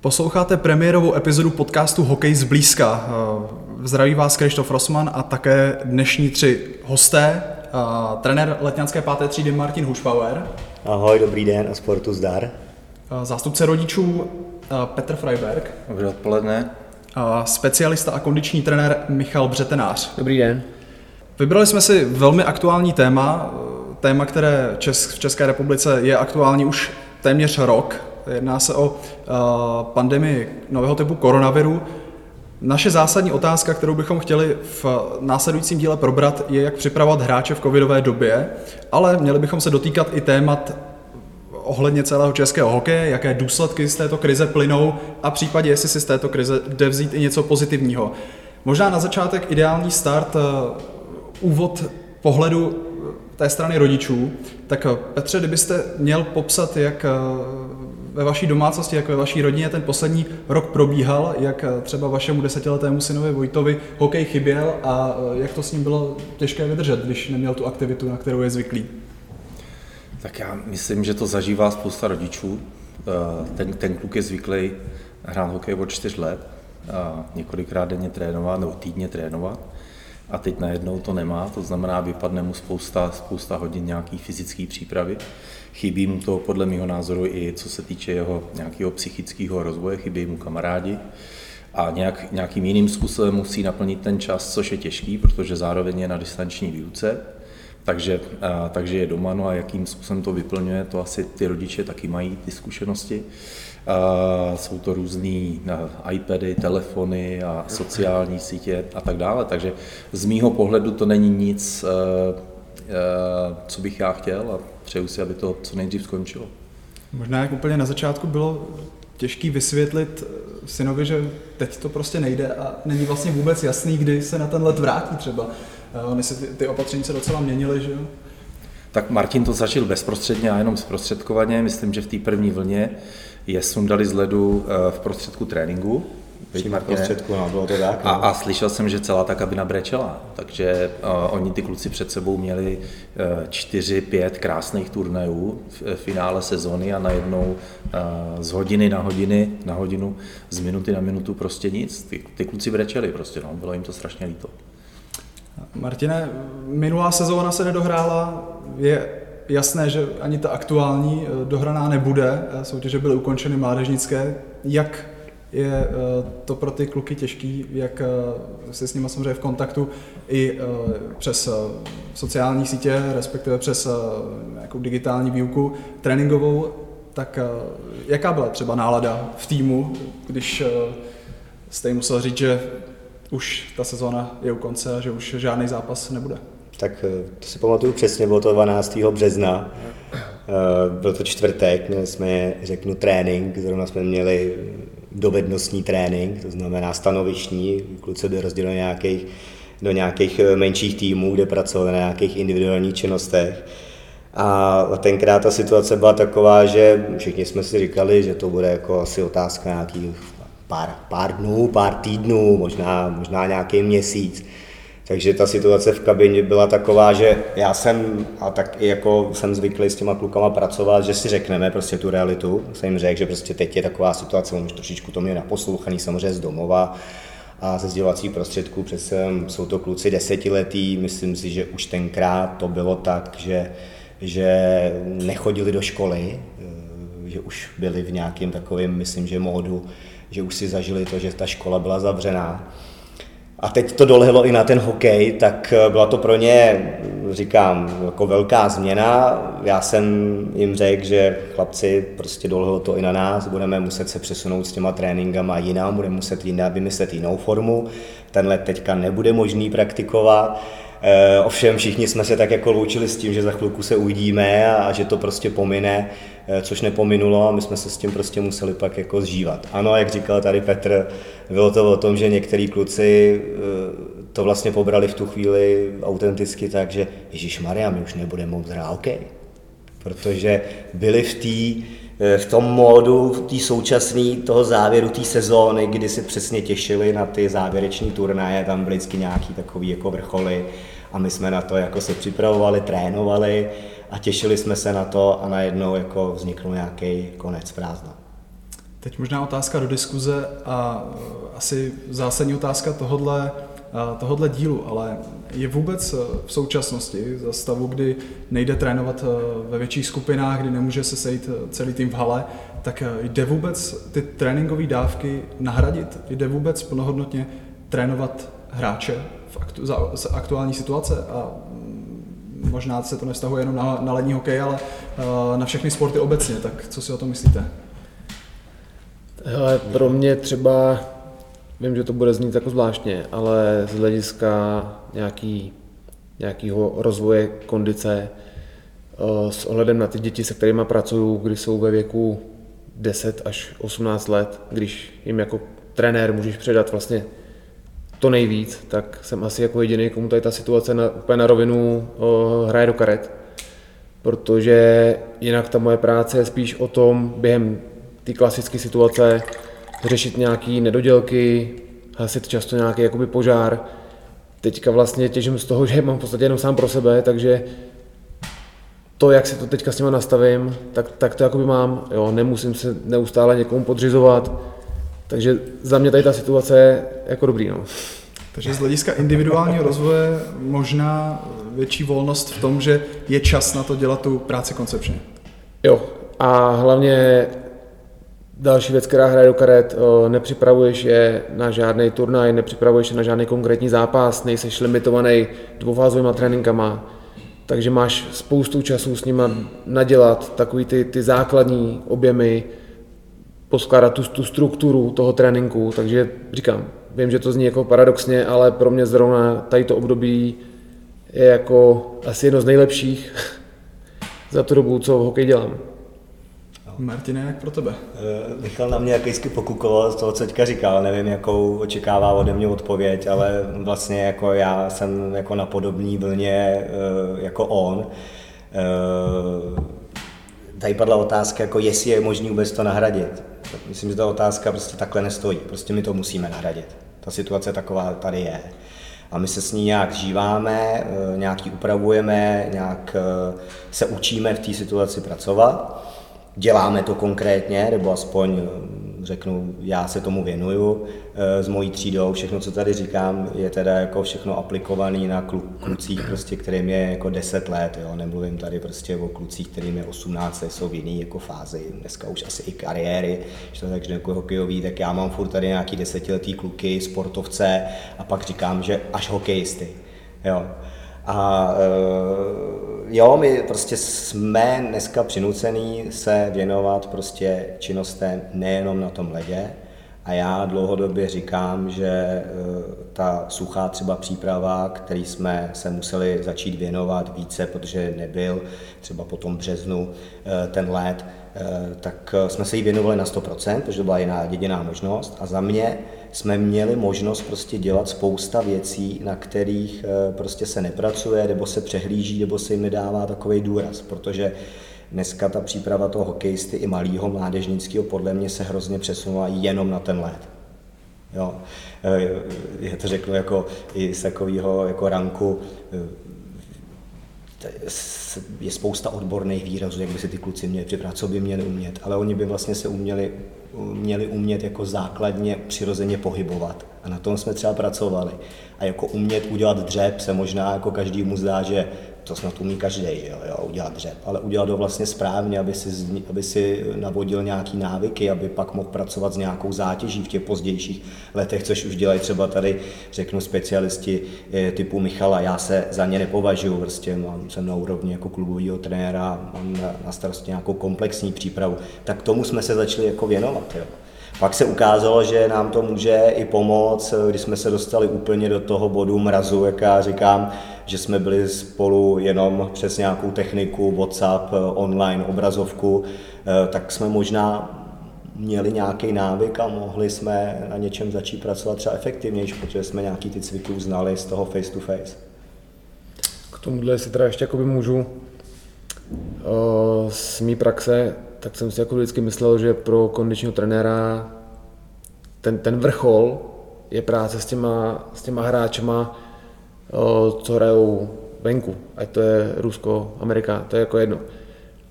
Posloucháte premiérovou epizodu podcastu Hokej zblízka. Zdraví vás Krištof Rosman a také dnešní tři hosté. Trenér letňanské 5. třídy Martin Hušbauer. Ahoj, dobrý den a sportu zdar. Zástupce rodičů Petr Freiberg. Dobré odpoledne. Specialista a kondiční trenér Michal Břetenář. Dobrý den. Vybrali jsme si velmi aktuální téma, které v České republice je aktuální už téměř rok. Jedná se o pandemii nového typu koronaviru. Naše zásadní otázka, kterou bychom chtěli v následujícím díle probrat, je, jak připravovat hráče v covidové době, ale měli bychom se dotýkat i témat ohledně celého českého hokeje, jaké důsledky z této krize plynou a případně, jestli si z této krize jde vzít i něco pozitivního. Možná na začátek ideální start, úvod pohledu té strany rodičů. Tak Petře, kdybyste měl popsat, jak ve vaší domácnosti, jak ve vaší rodině ten poslední rok probíhal, jak třeba vašemu 10letému synovi Vojtovi hokej chyběl a jak to s ním bylo těžké vydržet, když neměl tu aktivitu, na kterou je zvyklý. Tak já myslím, že to zažívá spousta rodičů. Ten kluk je zvyklý hrát hokej od 4 let a několikrát denně trénovat nebo týdně trénovat a teď najednou to nemá, to znamená, vypadne mu spousta hodin nějaký fyzický přípravy. Chybí mu to podle mého názoru i co se týče jeho nějakého psychického rozvoje, chybí mu kamarádi a nějakým jiným způsobem musí naplnit ten čas, což je těžký, protože zároveň je na distanční výuce, takže je doma, no a jakým způsobem to vyplňuje, to asi ty rodiče taky mají ty zkušenosti. Jsou to různý iPady, telefony a sociální sítě a tak dále, takže z mýho pohledu to není nic, co bych já chtěl a přeju si, aby to co nejdřív skončilo. Možná jak úplně na začátku bylo těžký vysvětlit synovi, že teď to prostě nejde a není vlastně vůbec jasný, kdy se na ten let vrátí třeba. Oni se ty opatření se docela měnily, že jo? Tak Martin to zažil bezprostředně a jenom zprostředkovaně. Myslím, že v té první vlně je sundali z ledu v prostředku tréninku. A slyšel jsem, že celá ta kabina brečela, takže oni ty kluci před sebou měli 4-5 krásných turnajů v finále sezóny a najednou z hodiny na hodinu, z minuty na minutu prostě nic. Ty kluci brečeli prostě, no, bylo jim to strašně líto. Martine, minulá sezóna se nedohrála, je jasné, že ani ta aktuální dohraná nebude, soutěže byly ukončeny mládežnické. Jak je to pro ty kluky těžký, jak jsi s nimi samozřejmě v kontaktu i přes sociální sítě, respektive přes nějakou digitální výuku tréninkovou, tak jaká byla třeba nálada v týmu, když jste jim musel říct, že už ta sezóna je u konce a že už žádný zápas nebude? Tak to si pamatuju přesně, bylo to 12. března, byl to čtvrtek, měli jsme, řeknu, trénink, zrovna jsme měli dovednostní trénink, to znamená stanovištní, kluci byli rozděleni do nějakých menších týmů, kde pracovali na nějakých individuálních činnostech. A tenkrát ta situace byla taková, že všichni jsme si říkali, že to bude jako asi otázka nějakých pár dnů, pár týdnů, možná nějaký měsíc. Takže ta situace v kabině byla taková, že já jsem, a tak i jako jsem zvyklý s těma klukama pracovat, že si řekneme prostě tu realitu. Jsem jim řekl, že prostě teď je taková situace, on trošičku to mě naposlouchaný samozřejmě z domova a ze sdělovacích prostředků, přece jsou to kluci 10letí, myslím si, že už tenkrát to bylo tak, že nechodili do školy, že už byli v nějakém takovém, myslím, že módu, že už si zažili to, že ta škola byla zavřená. A teď to dolehlo i na ten hokej, tak byla to pro ně, říkám, jako velká změna. Já jsem jim řekl, že chlapci, prostě dolehlo to i na nás, budeme muset se přesunout s těma tréninkama jinam, budeme muset jinak vymyslet jinou formu, tenhle teďka nebude možný praktikovat. Ovšem všichni jsme se tak jako loučili s tím, že za chvilku se uvidíme a že to prostě pomine, což nepominulo a my jsme se s tím prostě museli pak jako zžívat. Ano, jak říkal tady Petr, bylo to o tom, že některý kluci to vlastně pobrali v tu chvíli autenticky tak, že ježišmarja, my už nebudeme moc hrát hokej, protože byli v tom módu, v té současné toho závěru té sezóny, kdy se přesně těšili na ty závěreční turnaje, tam byly vždycky nějaký takový jako vrcholy a my jsme na to jako se připravovali, trénovali a těšili jsme se na to a najednou jako vznikl nějaký konec prázdna. Teď možná otázka do diskuze a asi zásadní otázka tohodle dílu, ale je vůbec v současnosti za stavu, kdy nejde trénovat ve větších skupinách, kdy nemůže se sejít celý tým v hale, tak jde vůbec ty tréninkové dávky nahradit? Jde vůbec plnohodnotně trénovat hráče za aktuální situace? A možná se to nevztahuje jenom na lední hokej, ale na všechny sporty obecně, tak co si o tom myslíte? Hele, pro mě třeba, vím, že to bude znít jako zvláštně, ale z hlediska nějakého rozvoje kondice s ohledem na ty děti, se kterými pracuju, kdy jsou ve věku 10 až 18 let, když jim jako trenér můžeš předat vlastně to nejvíc, tak jsem asi jako jediný, komu tady ta situace úplně na rovinu hraje do karet, protože jinak ta moje práce je spíš o tom během ty klasické situace řešit nějaké nedodělky, hasit často nějaký jakoby požár. Teďka vlastně těžím z toho, že mám v podstatě jenom sám pro sebe, takže to, jak si to teďka s nima nastavím, tak to jakoby mám. Jo, nemusím se neustále někomu podřizovat, takže za mě tady ta situace je jako dobrý. No. Takže z hlediska individuálního rozvoje možná větší volnost v tom, že je čas na to dělat tu práci koncepčně. Jo, a hlavně další věc, která hraje do karet, nepřipravuješ je na žádný turnaj, nepřipravuješ je na žádný konkrétní zápas, nejseš limitovaný dvoufázovýma tréninkama, takže máš spoustu času s nima nadělat takový ty základní objemy, poskládat tu strukturu toho tréninku, takže říkám, vím, že to zní jako paradoxně, ale pro mě zrovna tady to období je jako asi jedno z nejlepších za tu dobu, co v hokeji dělám. Martine, jak pro tebe? Michal na mě jakýsky pokukoval z toho, co teďka říkal, nevím, jakou očekává ode mě odpověď, ale vlastně jako já jsem jako na podobné vlně jako on. Tady padla otázka, jako jestli je možný vůbec to nahradit. Myslím, že ta otázka prostě takhle nestojí, prostě my to musíme nahradit. Ta situace taková tady je. A my se s ní nějak žíváme, nějak ji upravujeme, nějak se učíme v té situaci pracovat. Děláme to konkrétně, nebo aspoň řeknu, já se tomu věnuju s mojí třídou, všechno, co tady říkám, je teda jako všechno aplikované na klucích, prostě, kterým je jako 10 let, jo? Nemluvím tady prostě o klucích, kterým je 18, jsou v jiný jako fázi, dneska už asi i kariéry, že to takže jako hokejový, tak já mám furt tady nějaký desetiletý kluky, sportovce a pak říkám, že až hokejisty, jo. A jo, my prostě jsme dneska přinucený se věnovat prostě činnostem nejenom na tom ledě a já dlouhodobě říkám, že ta suchá třeba příprava, který jsme se museli začít věnovat více, protože nebyl třeba po tom březnu ten led, tak jsme se jí věnovali na 100%, protože to byla jediná možnost a za mě jsme měli možnost prostě dělat spousta věcí, na kterých prostě se nepracuje, nebo se přehlíží, nebo se jim nedává takovej důraz, protože dneska ta příprava toho hokejisty i malého mládežnického podle mě se hrozně přesunula jenom na ten led. Jo. Já to řeknu jako i z takového jako ranku, je spousta odborných výrazů, jak by si ty kluci měli připravit, co by měli umět, ale oni by vlastně se měli umět jako základně přirozeně pohybovat a na tom jsme třeba pracovali a jako umět udělat dřep se možná jako každý mu zdá, že to snad umí každý, jo, udělat dřep, ale udělat to vlastně správně, aby si navodil nějaký návyky, aby pak mohl pracovat s nějakou zátěží v těch pozdějších letech, což už dělají třeba tady, řeknu, specialisti typu Michala, já se za ně nepovažuji, prostě jsem na úrovni jako klubového trenéra, mám na starosti nějakou komplexní přípravu, tak tomu jsme se začali jako věnovat, jo. Pak se ukázalo, že nám to může i pomoct, když jsme se dostali úplně do toho bodu mrazu, jak já říkám, že jsme byli spolu jenom přes nějakou techniku, WhatsApp, online obrazovku, tak jsme možná měli nějaký návyk a mohli jsme na něčem začít pracovat třeba efektivnější, protože jsme nějaký ty cviky uznali z toho face to face. K tomuhle si teda ještě jakoby můžu z mý praxe, tak jsem si jako vždycky myslel, že pro kondičního trenéra ten vrchol je práce s těma hráčema, co hrajou venku, ať to je Rusko, Amerika, to je jako jedno.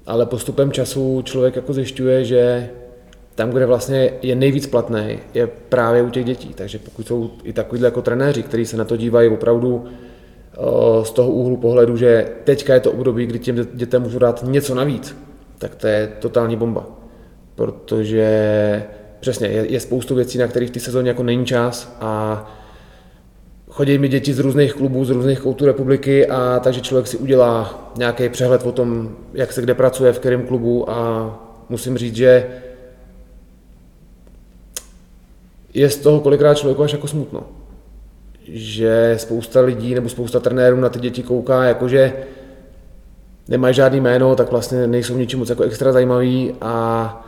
Ale postupem času člověk jako zjišťuje, že tam, kde vlastně je nejvíc platný, je právě u těch dětí. Takže pokud jsou i takovýhle jako trenéři, kteří se na to dívají opravdu z toho úhlu pohledu, že teďka je to období, kdy těm dětem můžu dát něco navíc, tak to je totální bomba. Protože přesně, je spoustu věcí, na kterých v té sezóně jako není čas a chodí mi děti z různých klubů, z různých koutů republiky, a takže člověk si udělá nějaký přehled o tom, jak se kde pracuje, v kterém klubu, a musím říct, že je z toho kolikrát člověku až jako smutno. Že spousta lidí nebo spousta trenérů na ty děti kouká, jakože nemají žádný jméno, tak vlastně nejsou ničím moc jako extra zajímavý, a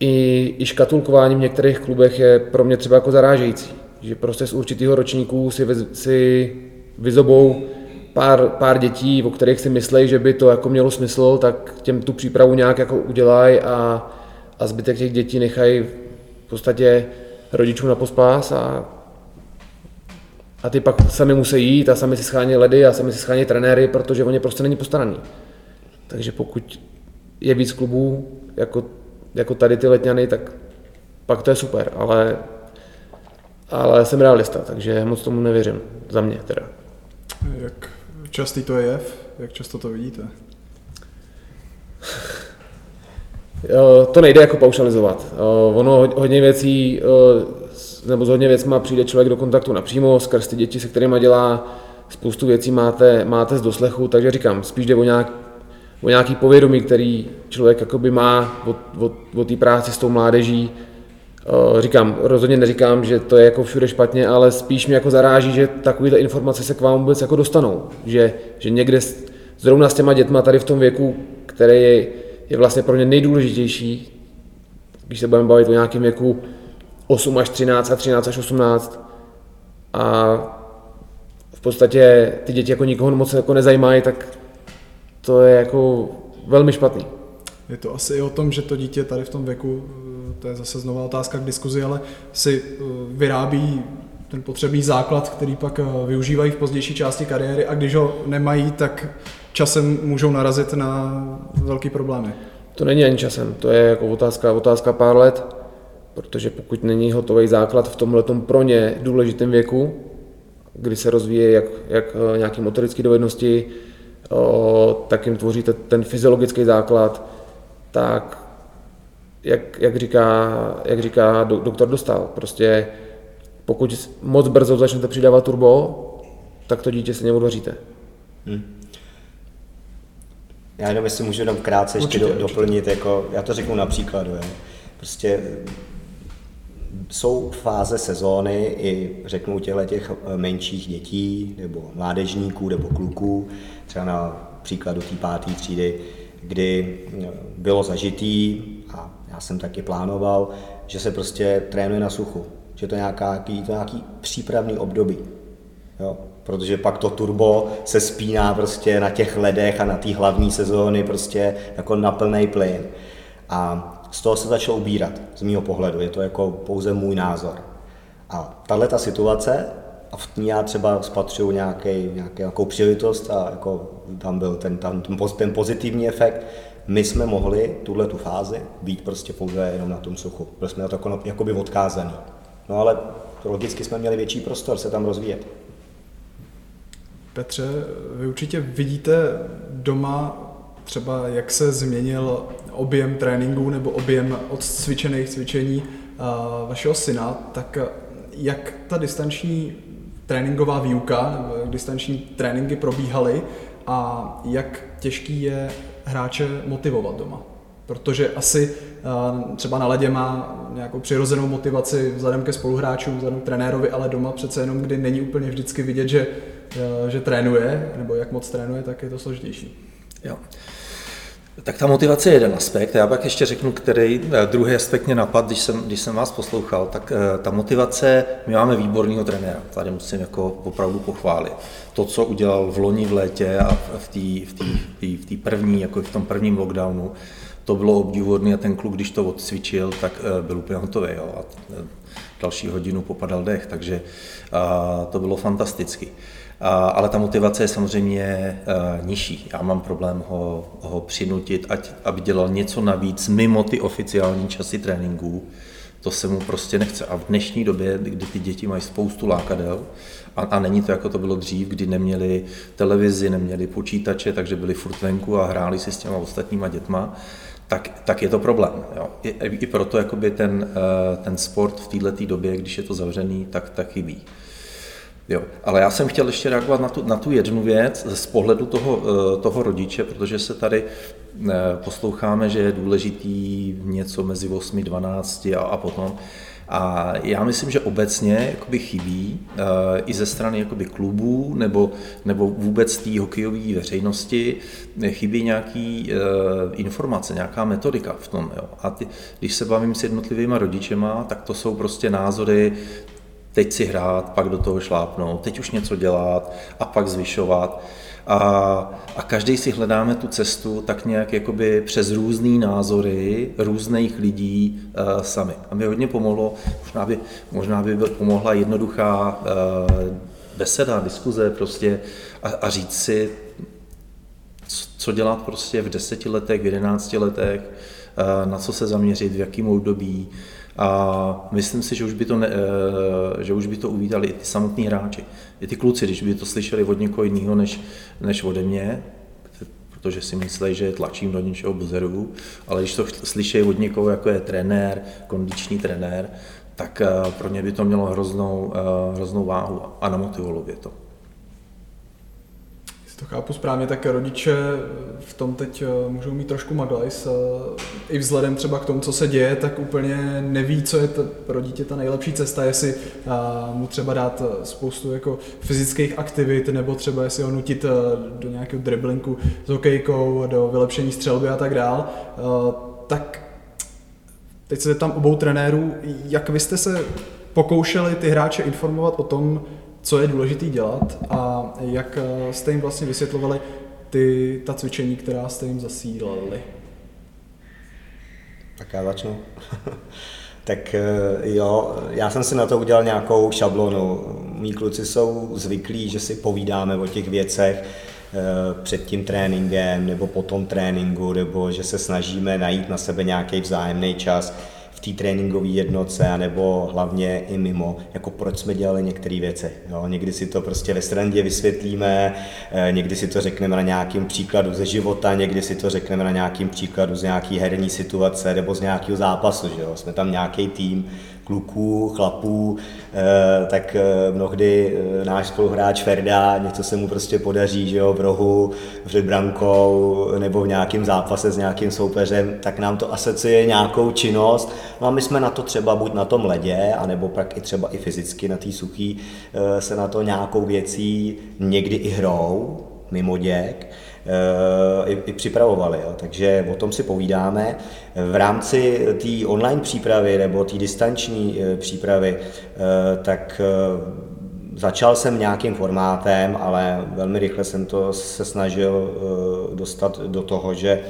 i škatulkování v některých klubech je pro mě třeba jako zarážející. Že prostě z určitýho ročníku si vyzobou pár dětí, o kterých si myslej, že by to jako mělo smysl, tak těm tu přípravu nějak jako udělají a zbytek těch dětí nechají v podstatě rodičům na pospas a ty pak sami musí jít a sami si schání ledy a sami si schání trenéry, protože o ně prostě není postaraný. Takže pokud je víc klubů, jako tady ty Letňany, tak pak to je super, ale jsem realista, takže moc tomu nevěřím, za mě teda. Jak častý to je jev? Jak často to vidíte? To nejde jako paušalizovat. Ono hodně věcí, nebo s hodně věcma přijde člověk do kontaktu napřímo, skrz ty děti, se kterými dělá, spoustu věcí máte z doslechu, takže říkám, spíš jde o nějaký povědomí, který člověk jakoby má o té práci s tou mládeží. Říkám, rozhodně neříkám, že to je jako všude špatně, ale spíš mě jako zaráží, že takovýhle informace se k vám vůbec jako dostanou. Že někde zrovna s těma dětma tady v tom věku, který je vlastně pro mě nejdůležitější, když se budeme bavit o nějakém věku 8 až 13 a 13 až 18, a v podstatě ty děti jako nikoho moc jako nezajímají, tak to je jako velmi špatný. Je to asi i o tom, že to dítě tady v tom věku, to je zase znovu otázka k diskuzi, ale si vyrábí ten potřebný základ, který pak využívají v pozdější části kariéry, a když ho nemají, tak časem můžou narazit na velký problémy. To není ani časem, to je jako otázka pár let, protože pokud není hotový základ v tomhletom pro ně důležitém věku, kdy se rozvíjí jak nějaké motorické dovednosti, tak jim tvoříte ten fyziologický základ, tak jak říká doktor Dostal, prostě pokud moc brzo začnete přidávat turbo, tak to dítě se neodvaříte. Já jenom, jestli můžu jenom krátce ještě doplnit, jako, já to řeknu na příkladu, jo. Prostě jsou fáze sezóny i řeknu těch menších dětí nebo mládežníků nebo kluků, třeba na příkladu té 5. třídy, kdy bylo zažitý, a já jsem taky plánoval, že se prostě trénuje na suchu, že to je nějaký přípravný období, jo. Protože pak to turbo se spíná prostě na těch ledech a na té hlavní sezóny prostě jako na plnej plyn. A z toho se začalo ubírat, z mýho pohledu, je to jako pouze můj názor. A tahleta situace, a v ní já třeba spatřuju nějakou příležitost, a jako tam byl ten pozitivní efekt, my jsme mohli tuhletu fázi být prostě pouze jenom na tom suchu. Byli jsme na to jakoby odkázaný. No ale logicky jsme měli větší prostor se tam rozvíjet. Petře, vy určitě vidíte doma třeba, jak se změnil objem tréninku nebo objem odcvičených cvičení vašeho syna, tak jak ta distanční tréninková výuka nebo jak distanční tréninky probíhaly a jak těžký je hráče motivovat doma? Protože asi třeba na ledě má nějakou přirozenou motivaci vzhledem ke spoluhráčům, vzhledem k trenérovi, ale doma přece jenom, kdy není úplně vždycky vidět, že trénuje, nebo jak moc trénuje, tak je to složitější. Jo. Tak ta motivace je jeden aspekt. Já pak ještě řeknu, který druhý aspekt mě napadl, když jsem vás poslouchal. Tak ta motivace, my máme výborného trenéra, tady musím jako opravdu pochválit. To, co udělal v loni v létě a v té první, jako v tom prvním lockdownu, to bylo obdivuhodné, a ten kluk, když to odcvičil, tak byl úplně hotový. Jo. A další hodinu popadal dech, takže to bylo fantasticky. Ale ta motivace je samozřejmě nižší. Já mám problém ho přinutit, aby dělal něco navíc mimo ty oficiální časy tréninků. To se mu prostě nechce. A v dnešní době, kdy ty děti mají spoustu lákadel, a není to jako to bylo dřív, kdy neměli televizi, neměli počítače, takže byli furt venku a hráli si s těma ostatníma dětma, tak je to problém. Jo. I proto jakoby ten sport v této době, když je to zavřený, tak chybí. Jo. Ale já jsem chtěl ještě reagovat na tu jednu věc z pohledu toho rodiče, protože se tady posloucháme, že je důležitý něco mezi 8, 12 a potom. A já myslím, že obecně jakoby chybí i ze strany jakoby klubů nebo vůbec té hokejové veřejnosti chybí nějaký informace, nějaká metodika v tom. Jo. A když se bavím s jednotlivými rodičema, tak to jsou prostě názory, teď si hrát, pak do toho šlápnout, teď už něco dělat a pak zvyšovat. A každý si hledáme tu cestu tak nějak jakoby přes různý názory různých lidí sami. A mi hodně pomohlo, možná by pomohla jednoduchá beseda, diskuze prostě a říct si, co dělat prostě v 10 letech, v 11 letech, na co se zaměřit, v jakém období. A myslím si, že už by to uvítali i ty samotní hráči. I ty kluci, když by to slyšeli od někoho jiného než ode mě, protože si myslí, že je tlačím do něčeho buzeru, ale když to slyší od někoho, jako je trenér, kondiční trenér, tak pro ně by to mělo hroznou váhu a namotivovalo by to. To chápu správně, tak rodiče v tom teď můžou mít trošku maglajs. I vzhledem třeba k tomu, co se děje, tak úplně neví, co je pro dítě ta nejlepší cesta, jestli mu třeba dát spoustu jako fyzických aktivit, nebo třeba jestli ho nutit do nějakého driblinku s hokejkou, do vylepšení střelby a tak dál. Tak teď se zeptám obou trenérů, jak vy jste se pokoušeli ty hráče informovat o tom, co je důležité dělat a jak jste jim vlastně vysvětlovali ta cvičení, která jste jim zasílali? Tak já začnu. Tak jo, já jsem si na to udělal nějakou šablonu. Mí kluci jsou zvyklí, že si povídáme o těch věcech před tím tréninkem nebo po tom tréninku, nebo že se snažíme najít na sebe nějaký vzájemný čas té tréninkové jednotce, nebo hlavně i mimo, jako proč jsme dělali některé věci. Jo? Někdy si to prostě ve srandě vysvětlíme, někdy si to řekneme na nějakým příkladu ze života, někdy si to řekneme na nějakým příkladu z nějaké herní situace nebo z nějakého zápasu. Že jo? Jsme tam nějaký tým kluků, chlapů, tak mnohdy náš spoluhráč Ferda, něco se mu prostě podaří, že jo, v rohu, před brankou nebo v nějakém zápase s nějakým soupeřem, tak nám to asociuje nějakou činnost. No a my jsme na to třeba buď na tom ledě, anebo pak i třeba i fyzicky na té suchý se na to nějakou věcí, někdy i hrou, mimo děk, i připravovali. Jo. Takže o tom si povídáme. V rámci té online přípravy nebo té distanční přípravy, tak začal jsem nějakým formátem, ale velmi rychle jsem to se snažil dostat do toho, že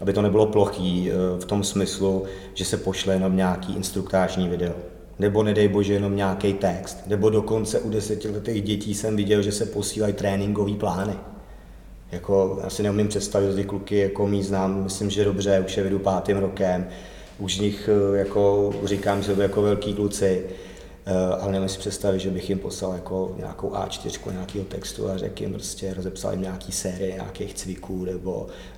aby to nebylo plochý v tom smyslu, že se pošle jenom nějaký instruktážní video. Nebo nedej bože jenom nějaký text. Nebo dokonce u 10letých dětí jsem viděl, že se posílají tréninkový plány. Jako, já si neumím představit ty kluky, jako mý znám, myslím, že dobře, už je vedu 5. rokem, už nich jako, říkám, že jsou jako velký kluci, ale nemůžu si představit, že bych jim poslal jako nějakou A4 nějakého textu a řekl jim prostě, rozepsal jim nějaký série nějakých cviků,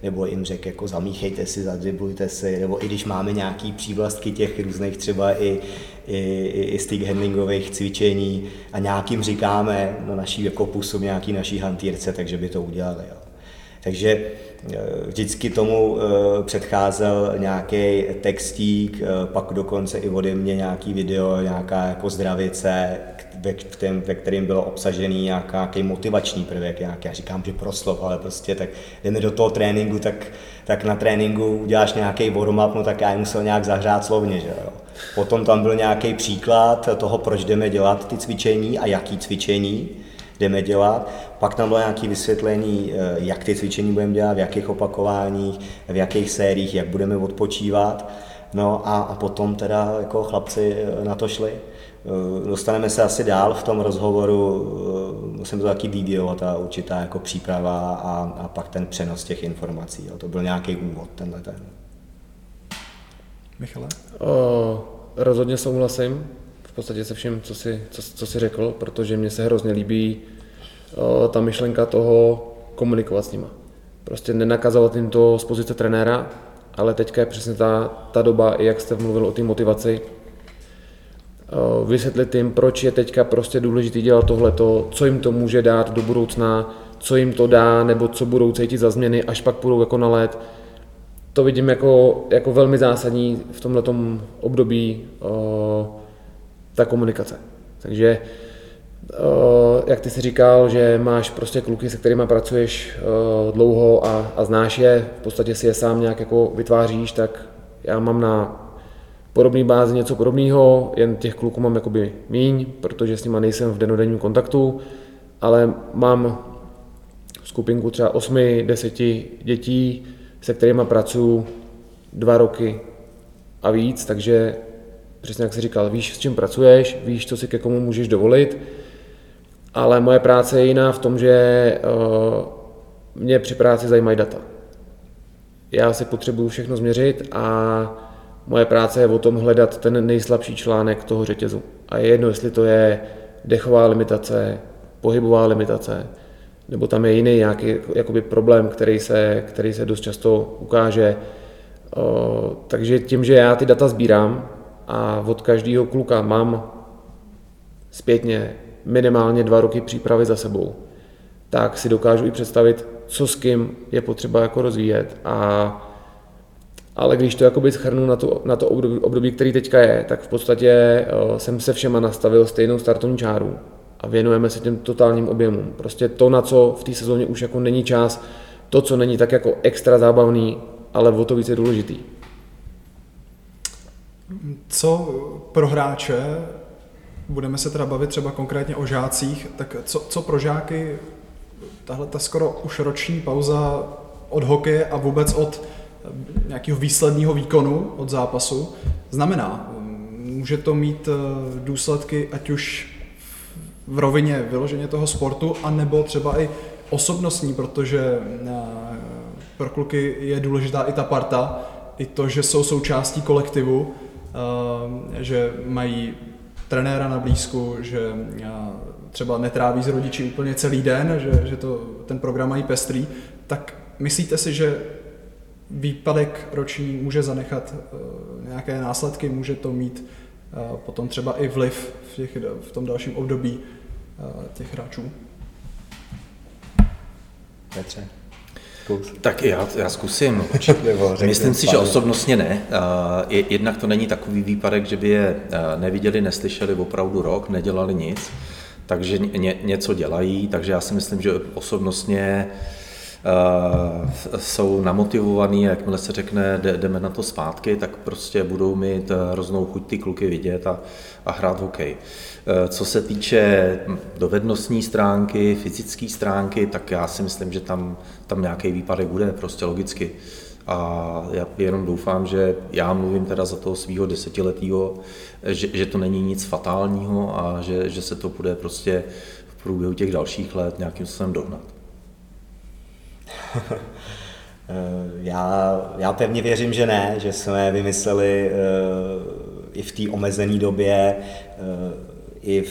nebo jim řekl jako zamíchejte si, zadriblujte si, nebo i když máme nějaký přívlastky těch různých třeba i stick handlingových cvičení a nějakým říkáme na naší jako pusu, nějaký naší hantýrce, takže by to udělali. Jo. Takže vždycky tomu předcházel nějaký textík, pak dokonce i ode mě nějaký video, nějaká jako zdravice, ve kterém bylo obsažený nějaký motivační prvek, já říkám, že proslov, ale prostě tak jdeme do toho tréninku, tak na tréninku uděláš nějaký warm-up, no tak já jim musel nějak zahrát slovně, že jo. Potom tam byl nějaký příklad toho, proč jdeme dělat ty cvičení a jaký cvičení jdeme dělat. Pak tam bylo nějaké vysvětlení, jak ty cvičení budeme dělat, v jakých opakováních, v jakých sériích, jak budeme odpočívat. No a potom teda jako chlapci na to šli. Dostaneme se asi dál v tom rozhovoru, musím to taky video, ta určitá jako příprava a pak ten přenos těch informací. Jo. To byl nějaký úvod tenhle ten. Michale? Rozhodně souhlasím v podstatě se vším, co jsi řekl, protože mně se hrozně líbí ta myšlenka toho komunikovat s nima. Prostě nenakazovat jim to z pozice trenéra, ale teďka je přesně ta doba, jak jste mluvil o té motivaci, vysvětlit jim, proč je teďka prostě důležitý dělat tohleto, co jim to může dát do budoucna, co jim to dá, nebo co budou cítit za změny, až pak půjdou jako na led. To vidím jako velmi zásadní v tomhletom období ta komunikace. Takže jak ty jsi říkal, že máš prostě kluky, se kterými pracuješ dlouho a znáš je, v podstatě si je sám nějak jako vytváříš, tak já mám na podobné bázi něco podobného, jen těch kluků mám jakoby míň, protože s nima nejsem v dennodenním kontaktu, ale mám skupinku třeba 8-10 dětí, se kterými pracuju 2 roky a víc, takže přesně jak jsi říkal, víš, s čím pracuješ, víš, co si ke komu můžeš dovolit, ale moje práce je jiná v tom, že mě při práci zajímají data. Já si potřebuju všechno změřit a moje práce je o tom hledat ten nejslabší článek toho řetězu. A je jedno, jestli to je dechová limitace, pohybová limitace, nebo tam je jiný nějaký jakoby problém, který se dost často ukáže. Takže tím, že já ty data sbírám a od každého kluka mám zpětně minimálně 2 roky přípravy za sebou, tak si dokážu i představit, co s kým je potřeba jako rozvíjet. Ale když to jakoby shrnu na to období, který teďka je, tak v podstatě jsem se všema nastavil stejnou startovní čáru a věnujeme se těm totálním objemům. Prostě to, na co v té sezóně už jako není čas, to, co není tak jako extra zábavný, ale o to víc je důležitý. Co pro hráče, budeme se teda bavit třeba konkrétně o žácích, tak co pro žáky tahle ta skoro už roční pauza od hokeje a vůbec od nějakého výsledného výkonu od zápasu znamená? Může to mít důsledky ať už v rovině vyloženě toho sportu, anebo třeba i osobnostní, protože pro kluky je důležitá i ta parta, i to, že jsou součástí kolektivu, že mají trenéra na blízku, že třeba netráví s rodiči úplně celý den, že to, ten program mají pestrý, tak myslíte si, že výpadek roční může zanechat nějaké následky, může to mít potom třeba i vliv v tom dalším období těch hráčů? Petře. Tak já zkusím. Myslím si, že osobnostně ne. Jednak to není takový výpadek, že by je neviděli, neslyšeli opravdu rok, nedělali nic, takže něco dělají, takže já si myslím, že osobnostně jsou namotivovaní, jakmile se řekne, jdeme na to zpátky, tak prostě budou mít hroznou chuť ty kluky vidět a hrát hokej. Co se týče dovednostní stránky, fyzické stránky, tak já si myslím, že tam nějaký výpadek bude, prostě logicky. A já jenom doufám, že já mluvím teda za toho svého 10letého, že to není nic fatálního a že se to bude prostě v průběhu těch dalších let nějakým způsobem dohnat. Já pevně věřím, že ne, že jsme vymysleli i v té omezené době, i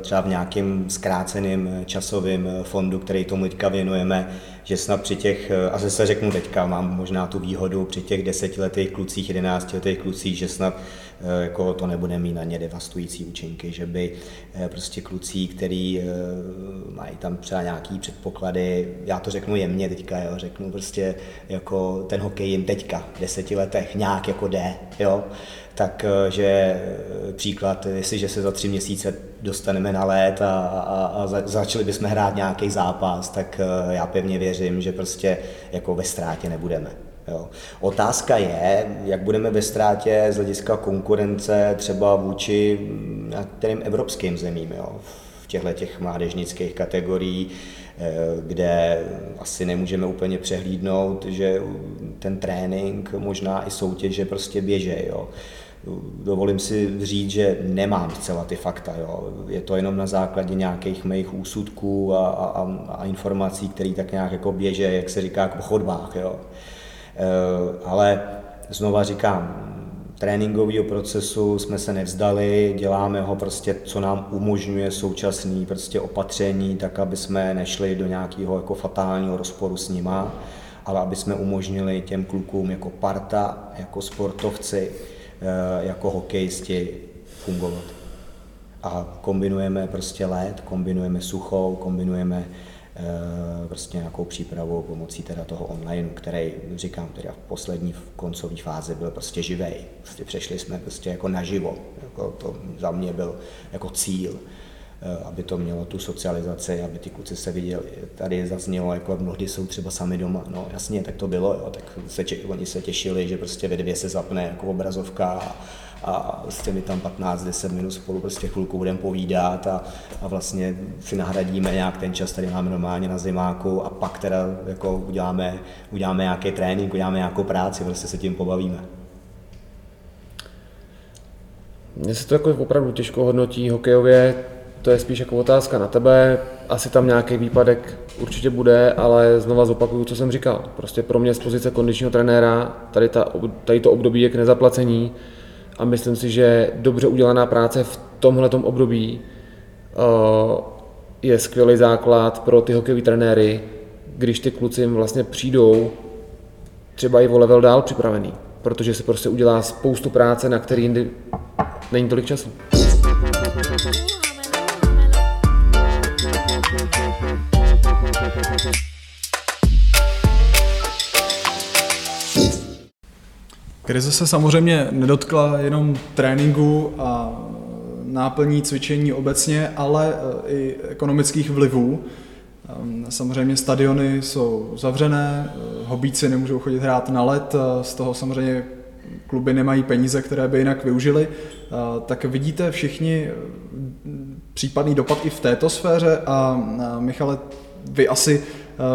třeba v nějakém zkráceném časovém fondu, který tomu teďka věnujeme, že snad při těch, a zase řeknu teďka, mám možná tu výhodu při těch 10letých klucích, 11letých klucích, že snad jako to nebude mít na ně devastující účinky, že by prostě kluci, který mají tam třeba nějaký předpoklady, já to řeknu jemně teďka, jo, řeknu prostě jako ten hokej jim teďka v 10 letech nějak jako jde, jo, takže příklad, jestliže se za 3 měsíce dostaneme na led a začali bychom hrát nějaký zápas, tak já pevně věřím, že prostě jako ve ztrátě nebudeme. Jo. Otázka je, jak budeme ve ztrátě z hlediska konkurence třeba vůči některým evropským zemím. Jo. V těch mládežnických kategorií, kde asi nemůžeme úplně přehlídnout, že ten trénink, možná i soutěže prostě běžej, jo. Dovolím si říct, že nemám zcela ty fakta, jo. Je to jenom na základě nějakých mých úsudků a informací, které tak nějak jako běžej, jak se říká, po chodbách, jo. Ale znova říkám, tréninkového procesu jsme se nevzdali, děláme ho prostě, co nám umožňuje současné prostě opatření, tak aby jsme nešli do nějakého jako fatálního rozporu s nima, ale aby jsme umožnili těm klukům jako parta, jako sportovci, jako hokejisti fungovat. A kombinujeme prostě led, kombinujeme suchou, kombinujeme prostě nějakou přípravu pomocí teda toho online, který, říkám, teda v poslední koncové fázi byl prostě živej. Prostě přešli jsme prostě jako naživo. Jako to za mě byl jako cíl, aby to mělo tu socializaci, aby ty kluci se viděli. Tady zaznělo, jako mnohdy jsou třeba sami doma. No jasně, tak to bylo, jo. Tak oni se těšili, že prostě ve 2 se zapne jako obrazovka a prostě my tam 15-10 minut spolu prostě chvilku budeme povídat a vlastně si nahradíme nějak ten čas, tady máme normálně na zimáku a pak teda jako uděláme nějaký trénink, uděláme nějakou práci, prostě se tím pobavíme. Mně se to jako opravdu těžko hodnotí hokejově, to je spíš jako otázka na tebe, asi tam nějaký výpadek určitě bude, ale znova zopakuju, co jsem říkal. Prostě pro mě z pozice kondičního trenéra tady to období je k nezaplacení, a myslím si, že dobře udělaná práce v tomhletom období je skvělý základ pro ty hokejový trenéry, když ty kluci vlastně přijdou třeba i o level dál připravený, protože se prostě udělá spoustu práce, na který jindy není tolik času. Krize se samozřejmě nedotkla jenom tréninku a náplní cvičení obecně, ale i ekonomických vlivů. Samozřejmě stadiony jsou zavřené, hobíci nemůžou chodit hrát na led, z toho samozřejmě kluby nemají peníze, které by jinak využili. Tak vidíte všichni případný dopad i v této sféře a Michale, vy asi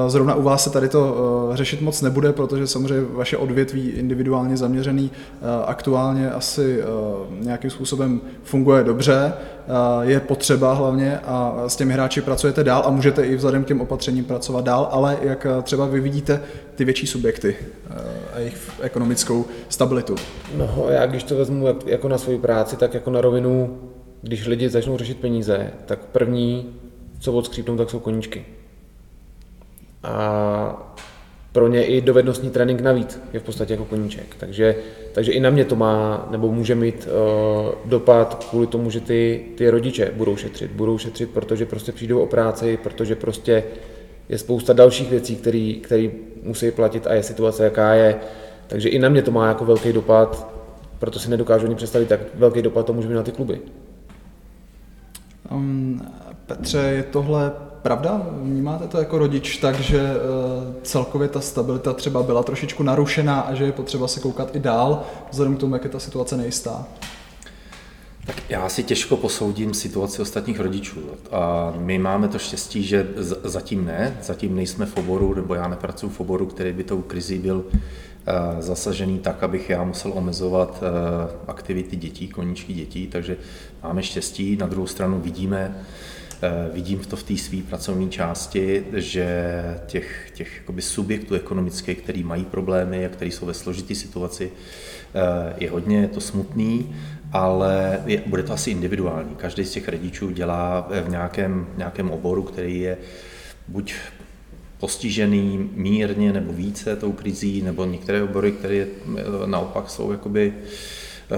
zrovna u vás se tady to řešit moc nebude, protože samozřejmě vaše odvětví individuálně zaměřený aktuálně asi nějakým způsobem funguje dobře, je potřeba hlavně a s těmi hráči pracujete dál a můžete i vzhledem k těm opatřením pracovat dál, ale jak třeba vy vidíte ty větší subjekty a jejich ekonomickou stabilitu? No já když to vezmu jako na svoji práci, tak jako na rovinu, když lidi začnou řešit peníze, tak první, co odskřípnou, tak jsou koníčky. A pro ně i dovednostní trénink navíc je v podstatě jako koníček. Takže i na mě to má, nebo může mít dopad kvůli tomu, že ty rodiče budou šetřit, protože prostě přijdou o práci, protože prostě je spousta dalších věcí, které musí platit a je situace, jaká je. Takže i na mě to má jako velký dopad, proto si nedokážu ani představit, tak velký dopad to může mít na ty kluby. Petře, je tohle pravda? Vnímáte to jako rodič tak, že celkově ta stabilita třeba byla trošičku narušená a že je potřeba se koukat i dál, vzhledem k tomu, jak je ta situace nejistá? Tak já si těžko posoudím situaci ostatních rodičů. A my máme to štěstí, že zatím nejsme v oboru, nebo já nepracuji v oboru, který by tou krizí byl zasažený tak, abych já musel omezovat aktivity dětí, koníčky dětí, takže máme štěstí. Na druhou stranu vidím to v té své pracovní části, že těch jakoby subjektů ekonomických, který mají problémy a který jsou ve složité situaci, je hodně, je to smutný, ale bude to asi individuální. Každý z těch rodičů dělá v nějakém oboru, který je buď postižený mírně nebo více tou krizí, nebo některé obory, které naopak jsou jakoby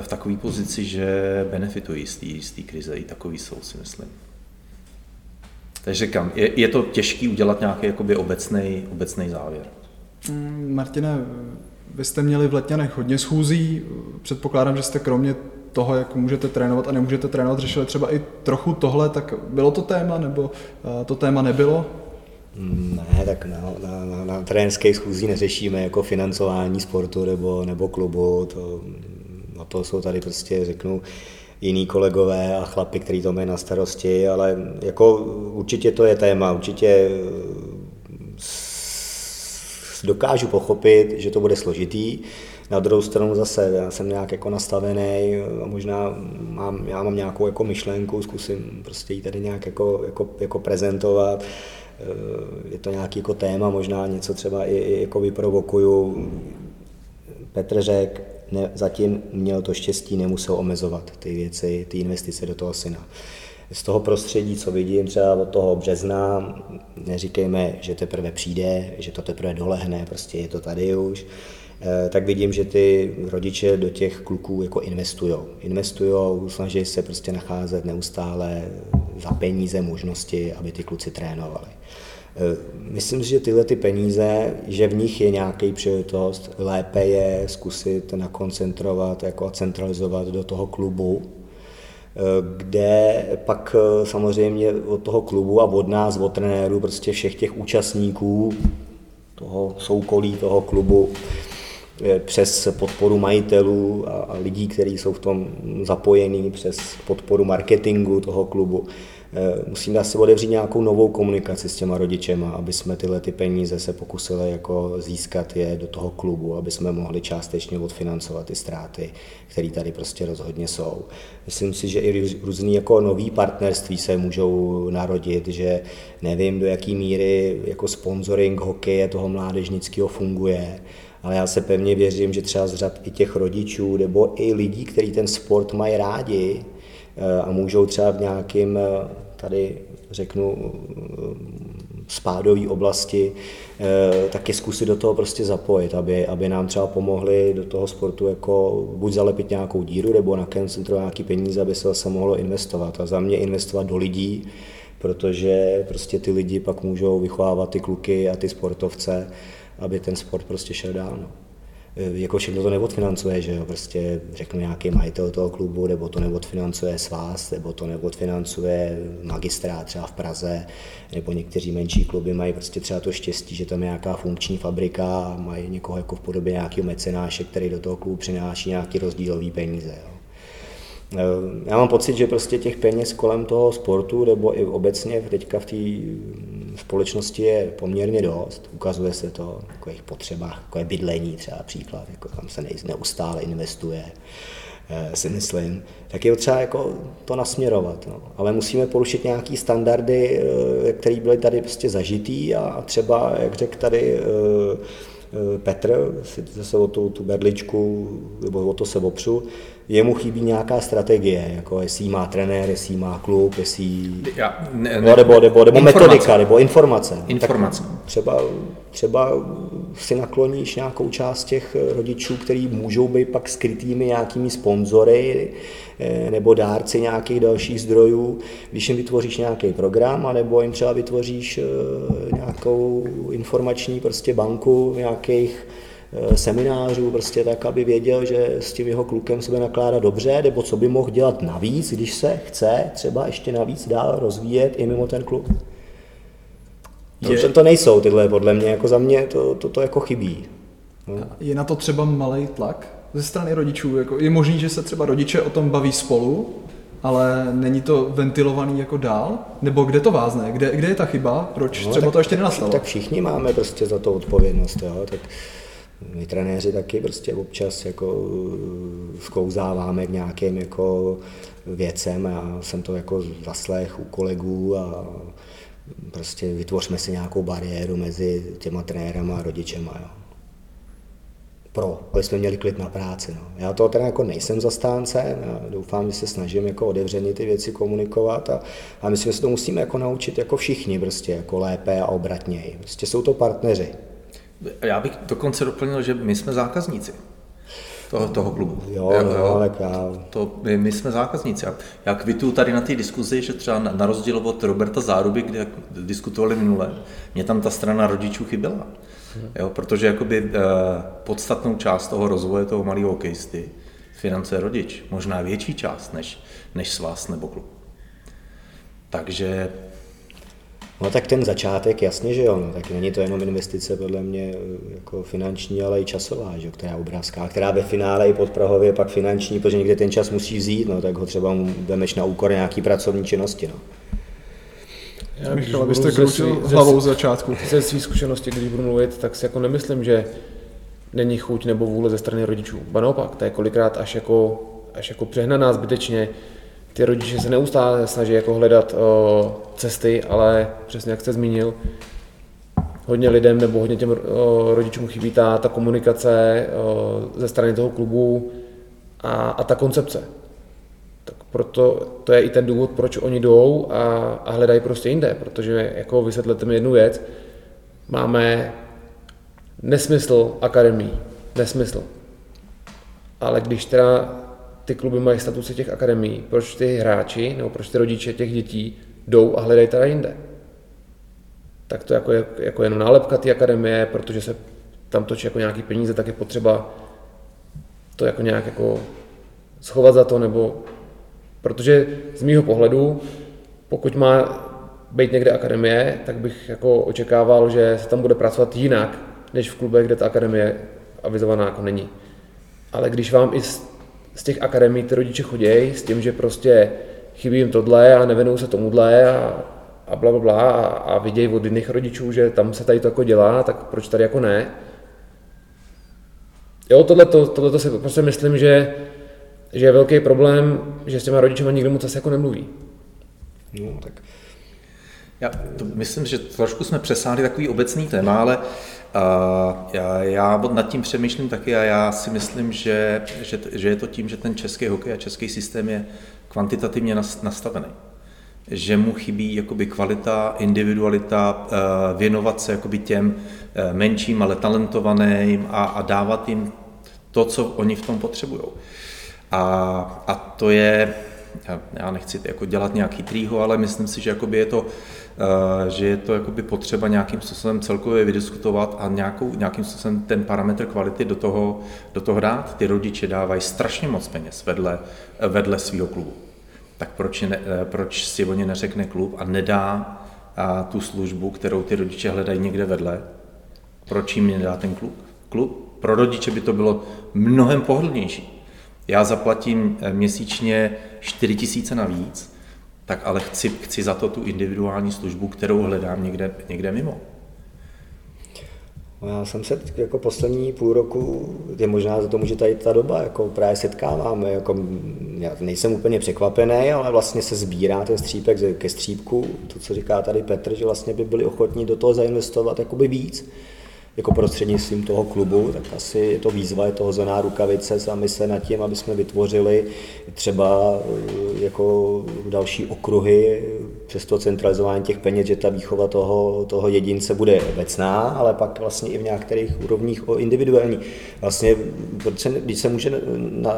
v takové pozici, že benefitují z té krize, i takový jsou, si myslím. Takže říkám, je to těžké udělat nějaký jakoby obecný závěr. Martine, vy jste měli v Letňanech hodně schůzí, předpokládám, že jste kromě toho, jak můžete trénovat a nemůžete trénovat, řešili třeba i trochu tohle, tak bylo to téma, nebo to téma nebylo? Ne, tak na tréninských schůzích neřešíme jako financování sportu nebo klubu, to, na to jsou tady prostě, řeknu, jiní kolegové a chlapi, kteří to mají na starosti, ale jako určitě to je téma, určitě dokážu pochopit, že to bude složitý. Na druhou stranu zase, já jsem nějak jako nastavený, možná já mám nějakou jako myšlenku, zkusím prostě ji tady nějak jako prezentovat. Je to nějaký jako téma, možná něco třeba i jako vyprovokuju. Petr řekl, zatím měl to štěstí, nemusel omezovat ty věci, ty investice do toho syna. Z toho prostředí, co vidím třeba od toho března, neříkejme, že teprve přijde, že to teprve dolehne, prostě je to tady už, tak vidím, že ty rodiče do těch kluků jako investujou, snaží se prostě nacházet neustále za peníze možnosti, aby ty kluci trénovali. Myslím si, že tyhle ty peníze, že v nich je nějaký příležitost, lépe je zkusit nakoncentrovat jako a centralizovat do toho klubu, kde pak samozřejmě od toho klubu a od nás, od trenérů, prostě všech těch účastníků, toho soukolí, toho klubu, přes podporu majitelů a lidí, kteří jsou v tom zapojení, přes podporu marketingu toho klubu. Musíme asi otevřít nějakou novou komunikaci s těma rodičema, aby jsme tyhle ty peníze se pokusili jako získat je do toho klubu, aby jsme mohli částečně odfinancovat ty ztráty, které tady prostě rozhodně jsou. Myslím si, že i různý jako nový partnerství se můžou narodit, že nevím, do jaký míry jako sponsoring hokeje toho mládežnického funguje, ale já se pevně věřím, že třeba z řad i těch rodičů nebo i lidí, kteří ten sport mají rádi, a můžou třeba v nějakým, tady řeknu, spádové oblasti taky zkusit do toho prostě zapojit, aby nám třeba pomohli do toho sportu jako buď zalepit nějakou díru, nebo nakoncentrovat nějaké peníze, aby se zase mohlo investovat. A za mě investovat do lidí, protože prostě ty lidi pak můžou vychovávat ty kluky a ty sportovce, aby ten sport prostě šel dál. Jako všechno to neodfinancuje, že jo, prostě řeknu nějaký majitel toho klubu, nebo to neodfinancuje svaz, nebo to neodfinancuje magistrát třeba v Praze, nebo někteří menší kluby mají prostě třeba to štěstí, že tam je nějaká funkční fabrika, mají někoho jako v podobě nějakého mecenáše, který do toho klubu přináší nějaký rozdílový peníze, jo. Já mám pocit, že prostě těch peněz kolem toho sportu, nebo i obecně teďka v té společnosti je poměrně dost, ukazuje se to v takových potřebách, jako je bydlení třeba příklad, jako tam se neustále investuje, si myslím, tak je třeba jako to nasměrovat, no. Ale musíme porušit nějaké standardy, které byly tady prostě zažitý a třeba, jak řekl tady Petr, zase o tu berličku, nebo o to se opřu, jemu chybí nějaká strategie, jako jestli jí má trenér, jestli jí má klub, jestli jí... nebo metodika, nebo informace. Třeba si nakloníš nějakou část těch rodičů, který můžou být pak skrytými nějakými sponzory nebo dárci nějakých dalších zdrojů, když jim vytvoříš nějaký program, anebo jim třeba vytvoříš nějakou informační prostě banku nějakých seminářů, prostě tak, aby věděl, že s tím jeho klukem se bude nakládat dobře, nebo co by mohl dělat navíc, když se chce třeba ještě navíc dál rozvíjet i mimo ten klub. To nejsou tyhle, podle mě, jako za mě to jako chybí. No. Je na to třeba malej tlak ze strany rodičů? Jako je možný, že se třeba rodiče o tom baví spolu, ale není to ventilovaný jako dál? Nebo kde to vázne? Kde je ta chyba? Proč třeba to ještě nenastalo? Tak všichni máme prostě za to odpovědnost, jo? Tak my trenéři taky prostě občas jako zkouzáváme k nějakým jako věcem. Já jsem to jako zaslech u kolegů a prostě vytvořme si nějakou bariéru mezi těma trenérama a rodičema, jo. Aby jsme měli klid na práci, no. Já toho teda jako nejsem zastáncem, já doufám, že se snažím jako otevřeně ty věci komunikovat a myslím, že se to musíme jako naučit jako všichni prostě jako lépe a obratněji. Prostě jsou to partneři. Já bych dokonce doplnil, že my jsme zákazníci toho klubu. My jsme zákazníci. Já kvituju tady na té diskuzi, že třeba na rozdíl od Roberta Záruby, kde diskutovali minule, mě tam ta strana rodičů chyběla. Jo, protože jakoby podstatnou část toho rozvoje toho malého hokejisty financuje rodič. Možná větší část než svaz nebo klub. Takže No tak ten začátek, jasně, že jo, no, tak není to jenom investice podle mě jako finanční, ale i časová, že jo, která obrovská, která ve finále i pod Prahově pak finanční, protože někde ten čas musí vzít, no tak ho třeba vemeš na úkor nějaký pracovní činnosti, no. Já bych chtěl, abyste kručil hlavou začátku. Ze svých zkušeností, když budu mluvit, tak si jako nemyslím, že není chuť nebo vůle ze strany rodičů. Ba naopak, to je kolikrát až jako přehnaná zbytečně. Ty rodiče se neustále snaží jako hledat cesty, ale přesně jak jste zmínil, hodně lidem nebo hodně těm rodičům chybí ta komunikace ze strany toho klubu a ta koncepce. Tak proto to je i ten důvod, proč oni jdou a hledají prostě jinde, protože jako vysvětlete mi jednu věc, máme nesmysl akademií, nesmysl, ale když teda ty kluby mají statusy těch akademií, proč ty hráči nebo proč ty rodiče těch dětí jdou a hledají teda jinde. Tak to jako jenom nálepka ty akademie, protože se tam točí jako nějaký peníze, tak je potřeba to jako nějak jako schovat za to, nebo protože z mýho pohledu, pokud má být někde akademie, tak bych jako očekával, že se tam bude pracovat jinak, než v klubech, kde ta akademie avizovaná jako není. Ale když vám i z těch akademií ty rodiče chodějí s tím, že prostě chybí jim tohle a nevenou se tomuhle a blablabla a vidějí od jiných rodičů, že tam se tady to jako dělá, tak proč tady jako ne? Jo, tohleto si prostě myslím, že je velký problém, že s těma rodičema nikdo moc asi jako nemluví. No, tak. Já to myslím, že trošku jsme přesáhli takový obecný téma, ale já nad tím přemýšlím taky a já si myslím, že je to tím, že ten český hokej a český systém je kvantitativně nastavený. Že mu chybí jakoby kvalita, individualita, věnovat se jakoby těm menším, ale talentovaným a dávat jim to, co oni v tom potřebují. A to je, já nechci jako dělat nějaký trýho, ale myslím si, že jakoby je to jakoby potřeba nějakým způsobem celkově vydiskutovat a nějakým způsobem ten parametr kvality do toho dát. Ty rodiče dávají strašně moc peněz vedle svého klubu. Tak proč si oni neřekne klub a nedá tu službu, kterou ty rodiče hledají někde vedle, proč jim nedá ten klub? Klub? Pro rodiče by to bylo mnohem pohodlnější. Já zaplatím měsíčně 4 000 navíc, tak ale chci za to tu individuální službu, kterou hledám někde mimo. Já jsem se jako poslední půl roku, je možná za to může tady ta doba, jako právě setkáváme, jako já nejsem úplně překvapený, ale vlastně se sbírá ten střípek ke střípku, to, co říká tady Petr, že vlastně by byli ochotní do toho zainvestovat jakoby víc. Jako prostřednictvím toho klubu, tak asi je to výzva, je to hozená rukavice, sami se nad tím, aby jsme vytvořili třeba jako další okruhy přes to centralizování těch peněz, že ta výchova toho jedince bude obecná, ale pak vlastně i v některých úrovních individuální. Vlastně, když se může,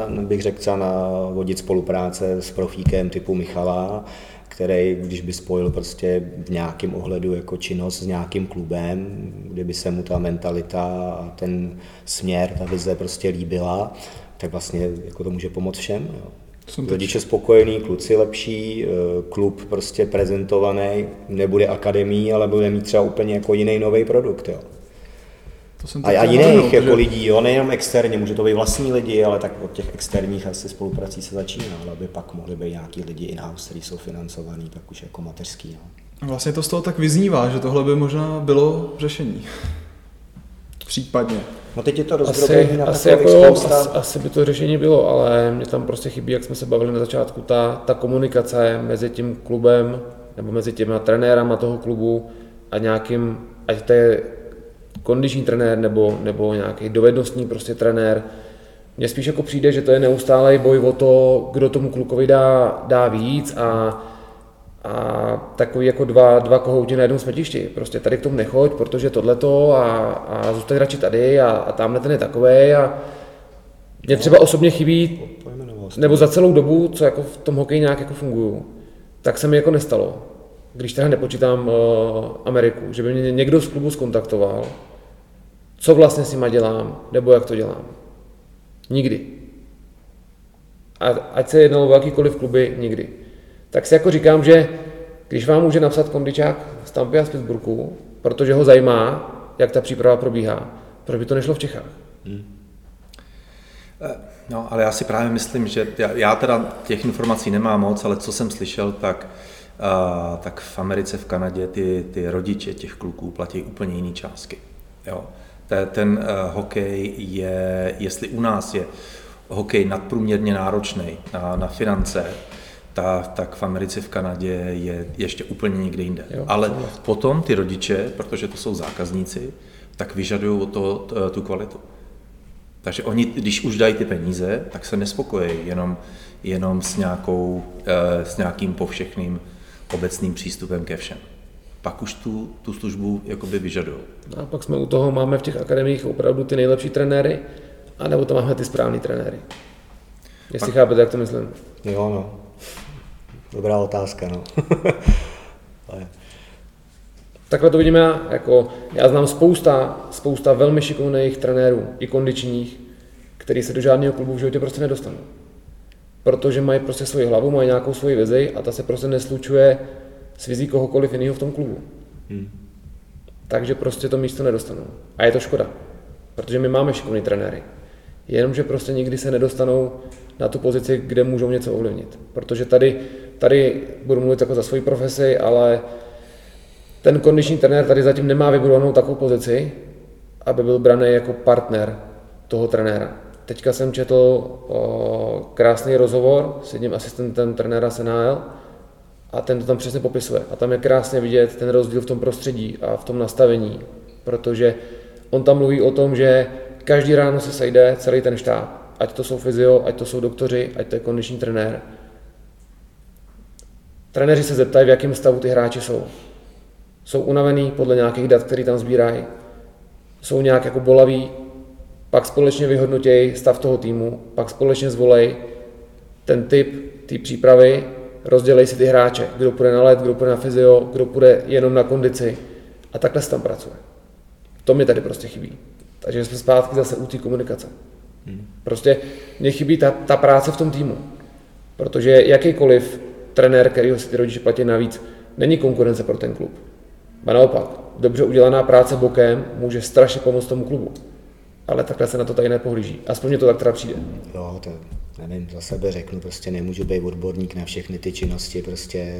bych řekl, navodit spolupráce s profíkem typu Michala, který, když by spojil prostě v nějakém ohledu jako činnost s nějakým klubem, kde by se mu ta mentalita a ten směr, ta vize prostě líbila, tak vlastně jako to může pomoct všem. Jo. Rodiče spokojený, kluci lepší, klub prostě prezentovaný, nebude akademii, ale bude mít třeba úplně jako jiný nový produkt. Jo. A jiných jako lidí, jo, nejenom externě, může to být vlastní lidi, ale tak od těch externích asi spoluprací se začíná, ale by pak mohly být nějaký lidi in-house, který jsou financovaný, tak už jako mateřský. No. Vlastně to z toho tak vyznívá, že tohle by možná bylo řešení. Případně. No teď je to rozdrobené na takových spousta. Asi by to řešení bylo, ale mě tam prostě chybí, jak jsme se bavili na začátku, ta komunikace mezi tím klubem, nebo mezi těma trenérama toho klubu a nějakým, ať to je kondiční trenér nebo nějaký dovednostní prostě trenér. Mně spíš jako přijde, že to je neustálej boj o to, kdo tomu klukovi dá víc a takový jako dva kohouti na jednom smetišti. Prostě tady k tomu nechoď, protože tohleto a zůstaň radši tady a tamhle ten je takovej a mě třeba osobně chybí, nebo za celou dobu, co jako v tom hokeji nějak jako funguju, tak se mi jako nestalo. Když teda nepočítám Ameriku, že by mě někdo z klubu skontaktoval, co vlastně s nima dělám, nebo jak to dělám. Nikdy. A ať se jednalo o jakýkoliv kluby, nikdy. Tak si jako říkám, že když vám může napsat kondičák Stampy a Pittsburghu, protože ho zajímá, jak ta příprava probíhá. Proč by to nešlo v Čechách? No, ale já si právě myslím, že já teda těch informací nemám moc, ale co jsem slyšel, tak v Americe, v Kanadě ty rodiče těch kluků platí úplně jiný částky. Jo. Ten hokej je, jestli u nás je hokej nadprůměrně náročný na finance, tak v Americe, v Kanadě je ještě úplně někde jinde. Jo, ale potom ty rodiče, protože to jsou zákazníci, tak vyžadují tu kvalitu. Takže oni, když už dají ty peníze, tak se nespokojí jenom s nějakým povšechným obecným přístupem ke všem. Pak už tu službu jakoby vyžadují. A pak jsme u toho, máme v těch akademiích opravdu ty nejlepší trenéry, anebo tam máme ty správný trenéry. Jestli chápete, jak to myslím. Jo, no. Dobrá otázka, no. Takhle to vidíme, já znám spousta velmi šikovných trenérů, i kondičních, kteří se do žádného klubu v životě prostě nedostanou. Protože mají prostě svoji hlavu, mají nějakou svoji vizi a ta se prostě neslučuje s vizí kohokoliv jiného v tom klubu. Takže prostě to místo nedostanou. A je to škoda, protože my máme šikovný trenéry. Jenomže prostě nikdy se nedostanou na tu pozici, kde můžou něco ovlivnit. Protože tady budu mluvit jako za svoji profesi, ale ten kondiční trenér tady zatím nemá vybudovanou takovou pozici, aby byl braný jako partner toho trenéra. Teďka jsem četl krásný rozhovor s jedním asistentem trenéra SNHL a ten to tam přesně popisuje. A tam je krásně vidět ten rozdíl v tom prostředí a v tom nastavení, protože on tam mluví o tom, že každý ráno se sejde celý ten štáb, ať to jsou fyzio, ať to jsou doktoři, ať to je kondiční trenér. Trenéři se zeptají, v jakém stavu ty hráči jsou. Jsou unavený podle nějakých dat, který tam sbírají, jsou nějak jako bolaví, pak společně vyhodnotějí stav toho týmu, pak společně zvolej ten typ té přípravy, rozdělej si ty hráče, kdo půjde na let, kdo půjde na fyzio, kdo půjde jenom na kondici a takhle se tam pracuje. To mi tady prostě chybí. Takže jsme zpátky zase u té komunikace. Prostě mně chybí ta práce v tom týmu, protože jakýkoliv trenér, kterýho si ty rodiče platí navíc, není konkurence pro ten klub. A naopak, dobře udělaná práce bokem může strašně pomoct tomu klubu. Ale takhle se na to tady nepohlíží. Aspoň mě to tak teda přijde. No, to nevím, za sebe řeknu, prostě nemůžu být odborník na všechny ty činnosti, prostě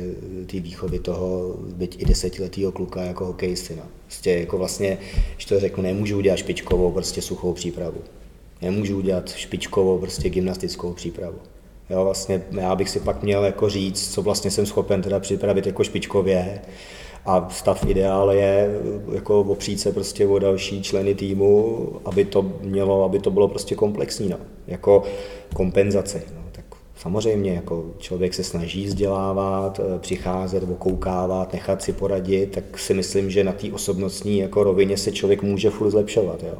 ty výchovy toho, byť i desetiletýho kluka jako hokejisty. No. Prostě jako vlastně, když to řeknu, nemůžu udělat špičkovou prostě suchou přípravu. Nemůžu udělat špičkovou prostě gymnastickou přípravu. Jo, vlastně já bych si pak měl jako říct, co vlastně jsem schopen teda připravit jako špičkově. A stav ideál je jako opřít se prostě o další členy týmu, aby to bylo prostě komplexní, no. Jako kompenzace. No. Tak samozřejmě jako člověk se snaží vzdělávat, přicházet, okoukávat, nechat si poradit, tak si myslím, že na té osobnostní jako rovině se člověk může furt zlepšovat. Jo.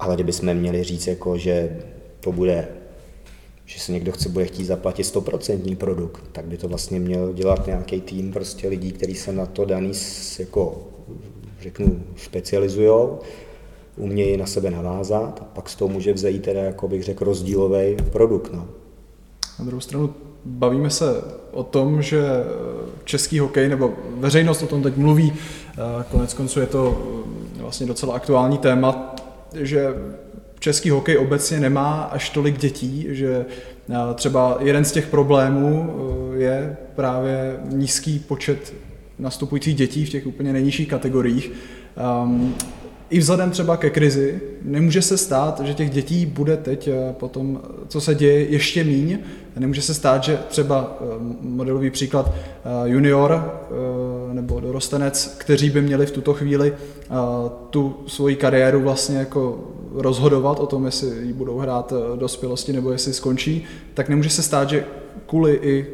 Ale kdybychom měli říct, jako, že to bude, že se někdo bude chtít zaplatit 100% produkt, tak by to vlastně měl dělat nějaký tým prostě lidí, kteří se na to daný jako, řeknu, specializujou, umějí na sebe navázat a pak z toho může vzejít teda, jako bych řekl, rozdílový produkt. No. Na druhou stranu bavíme se o tom, že český hokej, nebo veřejnost o tom teď mluví, koneckonců je to vlastně docela aktuální téma, že český hokej obecně nemá až tolik dětí, že třeba jeden z těch problémů je právě nízký počet nastupujících dětí v těch úplně nejnižších kategoriích. I vzhledem třeba ke krizi nemůže se stát, že těch dětí bude teď po tom, co se děje, ještě míň. Nemůže se stát, že třeba modelový příklad junior nebo dorostenec, kteří by měli v tuto chvíli tu svoji kariéru vlastně jako rozhodovat o tom, jestli ji budou hrát dospělosti nebo jestli skončí, tak nemůže se stát, že kvůli i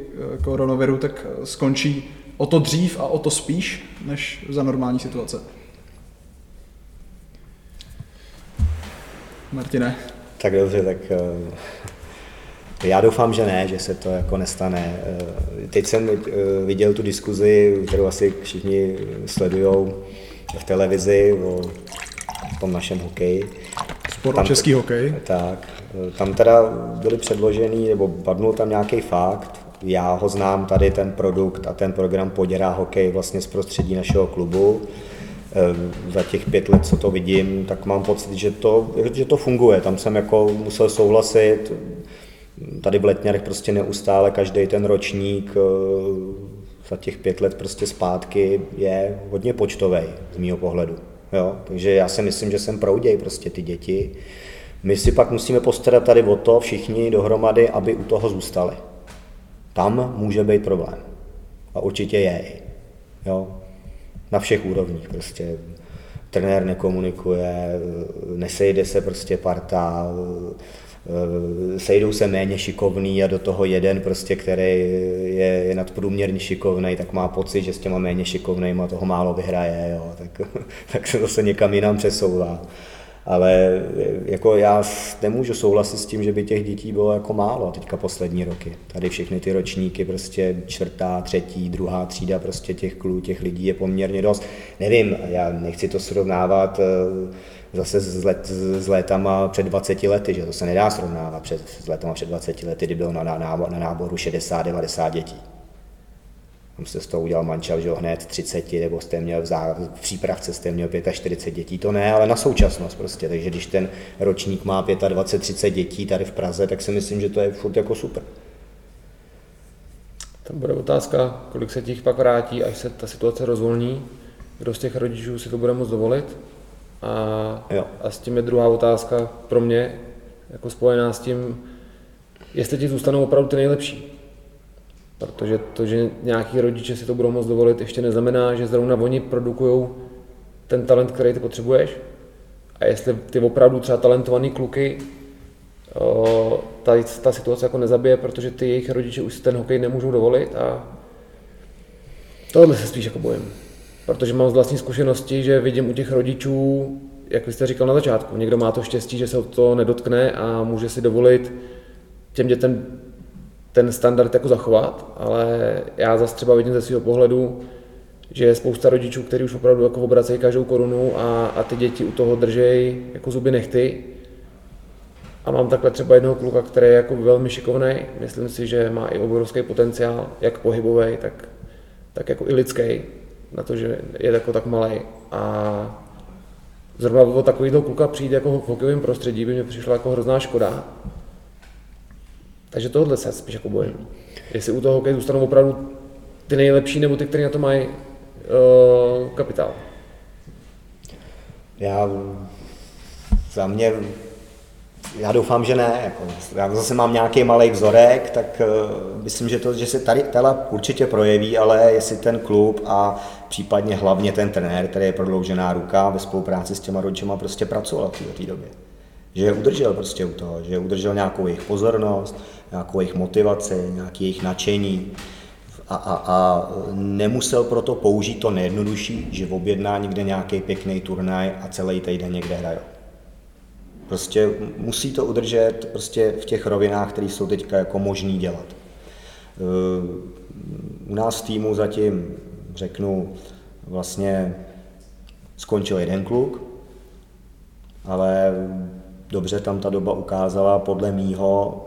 koronaviru tak skončí o to dřív a o to spíš než za normální situace. Martine. Tak dobře, tak já doufám, že ne, že se to jako nestane. Teď jsem viděl tu diskuzi, kterou asi všichni sledujou v televizi o tom našem hokeji. Spor o český hokej. Tak, tam teda byly předložený, nebo padnul tam nějaký fakt já ho znám tady, ten produkt a ten program Poděrá hokej vlastně z prostředí našeho klubu. Za těch 5 let, co to vidím, tak mám pocit, že to funguje. Tam jsem jako musel souhlasit. Tady v Letňarech prostě neustále každý ten ročník za těch 5 let prostě zpátky je hodně počtovej z mýho pohledu. Jo? Takže já si myslím, že sem prouděj prostě ty děti. My si pak musíme postarat tady o to všichni dohromady, aby u toho zůstali. Tam může být problém. A určitě je. Jo? Na všech úrovních prostě. Trenér nekomunikuje, nesejde se prostě parta, sejdou se méně šikovný a do toho jeden prostě, který je nadprůměrně šikovnej, tak má pocit, že s těma méně šikovnejma toho málo vyhraje, jo. Tak se zase někam jinam přesouvá. Ale jako já nemůžu souhlasit s tím, že by těch dětí bylo jako málo teďka poslední roky. Tady všechny ty ročníky, prostě 4., 3., 2. třída, prostě těch lidí je poměrně dost. Nevím, já nechci to srovnávat zase s létama před 20 lety, že to se nedá srovnávat s létama před 20 lety, kdy bylo na náboru 60-90 dětí. Tam se z toho udělal mančel, že hned 30, nebo jste měl v přípravce jste měl 45 dětí, to ne, ale na současnost prostě. Takže když ten ročník má 25-30 dětí tady v Praze, tak si myslím, že to je furt jako super. Tam bude otázka, kolik se těch pak vrátí, až se ta situace rozvolní, kdo z těch rodičů si to bude moct dovolit. A s tím je druhá otázka pro mě, jako spojená s tím, jestli ti zůstanou opravdu ty nejlepší. Protože to, že nějaký rodiče si to budou moct dovolit, ještě neznamená, že zrovna oni produkují ten talent, který ty potřebuješ. A jestli ty opravdu třeba talentovaný kluky, ta situace jako nezabije, protože ty jejich rodiče už si ten hokej nemůžou dovolit. A tohle se spíš jako bojím. Protože mám z vlastní zkušenosti, že vidím u těch rodičů, jak vy jste říkal na začátku, někdo má to štěstí, že se to nedotkne a může si dovolit těm dětem ten standard jako zachovat, ale já zase třeba vidím ze svého pohledu, že je spousta rodičů, kteří už opravdu jako obracejí každou korunu a ty děti u toho držejí jako zuby nehty. A mám takhle třeba jednoho kluka, který je jako velmi šikovný, myslím si, že má i obrovský potenciál, jak pohybový, tak jako i lidský, na to, že je jako tak malej. A zrovna o takovýhle kluka přijít jako v hokejovém prostředí by mě přišla jako hrozná škoda. Takže tohle se spíš jako bojím. Jestli u toho hokeje zůstanou opravdu ty nejlepší nebo ty, kteří na to mají kapitál. Já doufám, že ne. Jako, já zase mám nějaký malý vzorek, tak myslím, že se tady tela určitě projeví, ale jestli ten klub a případně hlavně ten trenér, který je prodloužená ruka ve spolupráci s těma rodičema prostě pracoval v té době. Že je udržel prostě u toho, že udržel nějakou jejich pozornost, nějakou jejich motivaci, nějaké jejich nadšení a nemusel proto použít to nejjednodušší, že objedná někde nějaký pěkný turnaj a celý týden někde hrajou. Prostě musí to udržet prostě v těch rovinách, které jsou teďka jako možný dělat. U nás v týmu zatím, řeknu, vlastně skončil jeden kluk, ale dobře tam ta doba ukázala, podle mýho,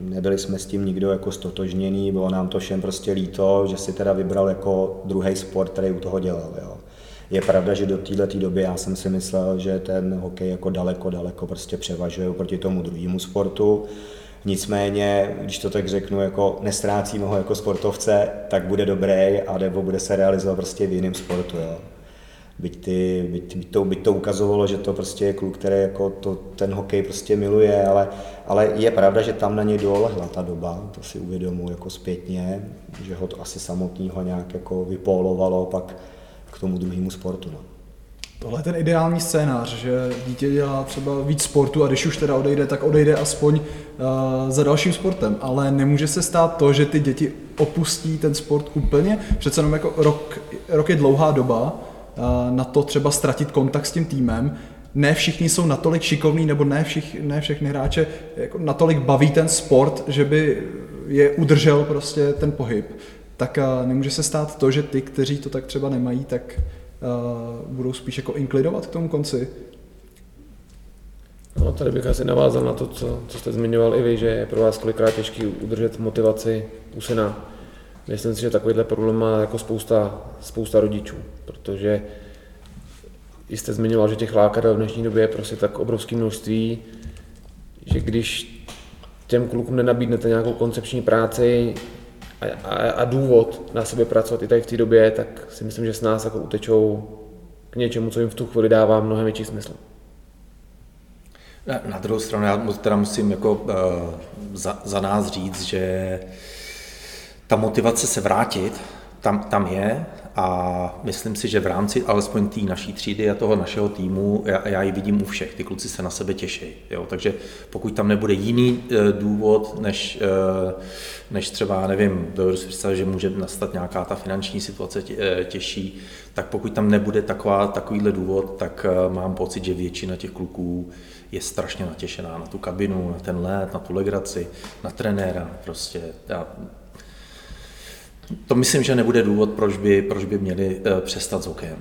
nebyli jsme s tím nikdo jako stotožněný, bylo nám to všem prostě líto, že si teda vybral jako druhý sport, který u toho dělal. Jo. Je pravda, že do této doby já jsem si myslel, že ten hokej jako daleko prostě převažuje oproti tomu druhému sportu. Nicméně, když to tak řeknu, jako nestrácím ho jako sportovce, tak bude dobrý a nebo bude se realizovat prostě v jiném sportu. Jo. Byť to ukazovalo, že to prostě je kluk, který jako ten hokej prostě miluje, ale je pravda, že tam na něj dolehla ta doba, to si uvědomuji jako zpětně, že ho to asi samotného nějak jako vypólovalo pak k tomu druhému sportu. No. Tohle je ten ideální scénář, že dítě dělá třeba víc sportu a když už teda odejde, tak odejde aspoň za dalším sportem, ale nemůže se stát to, že ty děti opustí ten sport úplně, přece jenom jako rok je dlouhá doba, na to třeba ztratit kontakt s tím týmem. Ne všichni jsou natolik šikovní, nebo ne všechny hráče jako natolik baví ten sport, že by je udržel prostě ten pohyb. Tak nemůže se stát to, že ty, kteří to tak třeba nemají, tak budou spíš jako inklidovat k tomu konci. No, tady bych asi navázal na to, co jste zmiňoval i vy, že je pro vás kolikrát těžký udržet motivaci u syna. Myslím si, že takovýhle problém má jako spousta rodičů, protože jste zmiňoval, že těch lákadel v dnešní době je prostě tak obrovské množství, že když těm klukům nenabídnete nějakou koncepční práci a důvod na sobě pracovat i tady v té době, tak si myslím, že s nás jako utečou k něčemu, co jim v tu chvíli dává mnohem větší smysl. Na druhou stranu já teda musím jako za nás říct, že ta motivace se vrátit tam je a myslím si, že v rámci alespoň té naší třídy a toho našeho týmu, já ji vidím u všech, ty kluci se na sebe těší. Jo? Takže pokud tam nebude jiný důvod, než třeba, nevím, že může nastat nějaká ta finanční situace těžší, tak pokud tam nebude takovýhle důvod, tak mám pocit, že většina těch kluků je strašně natěšená na tu kabinu, na ten let, na tu legraci, na trenéra prostě. To myslím, že nebude důvod, proč by měli přestat s hokejem.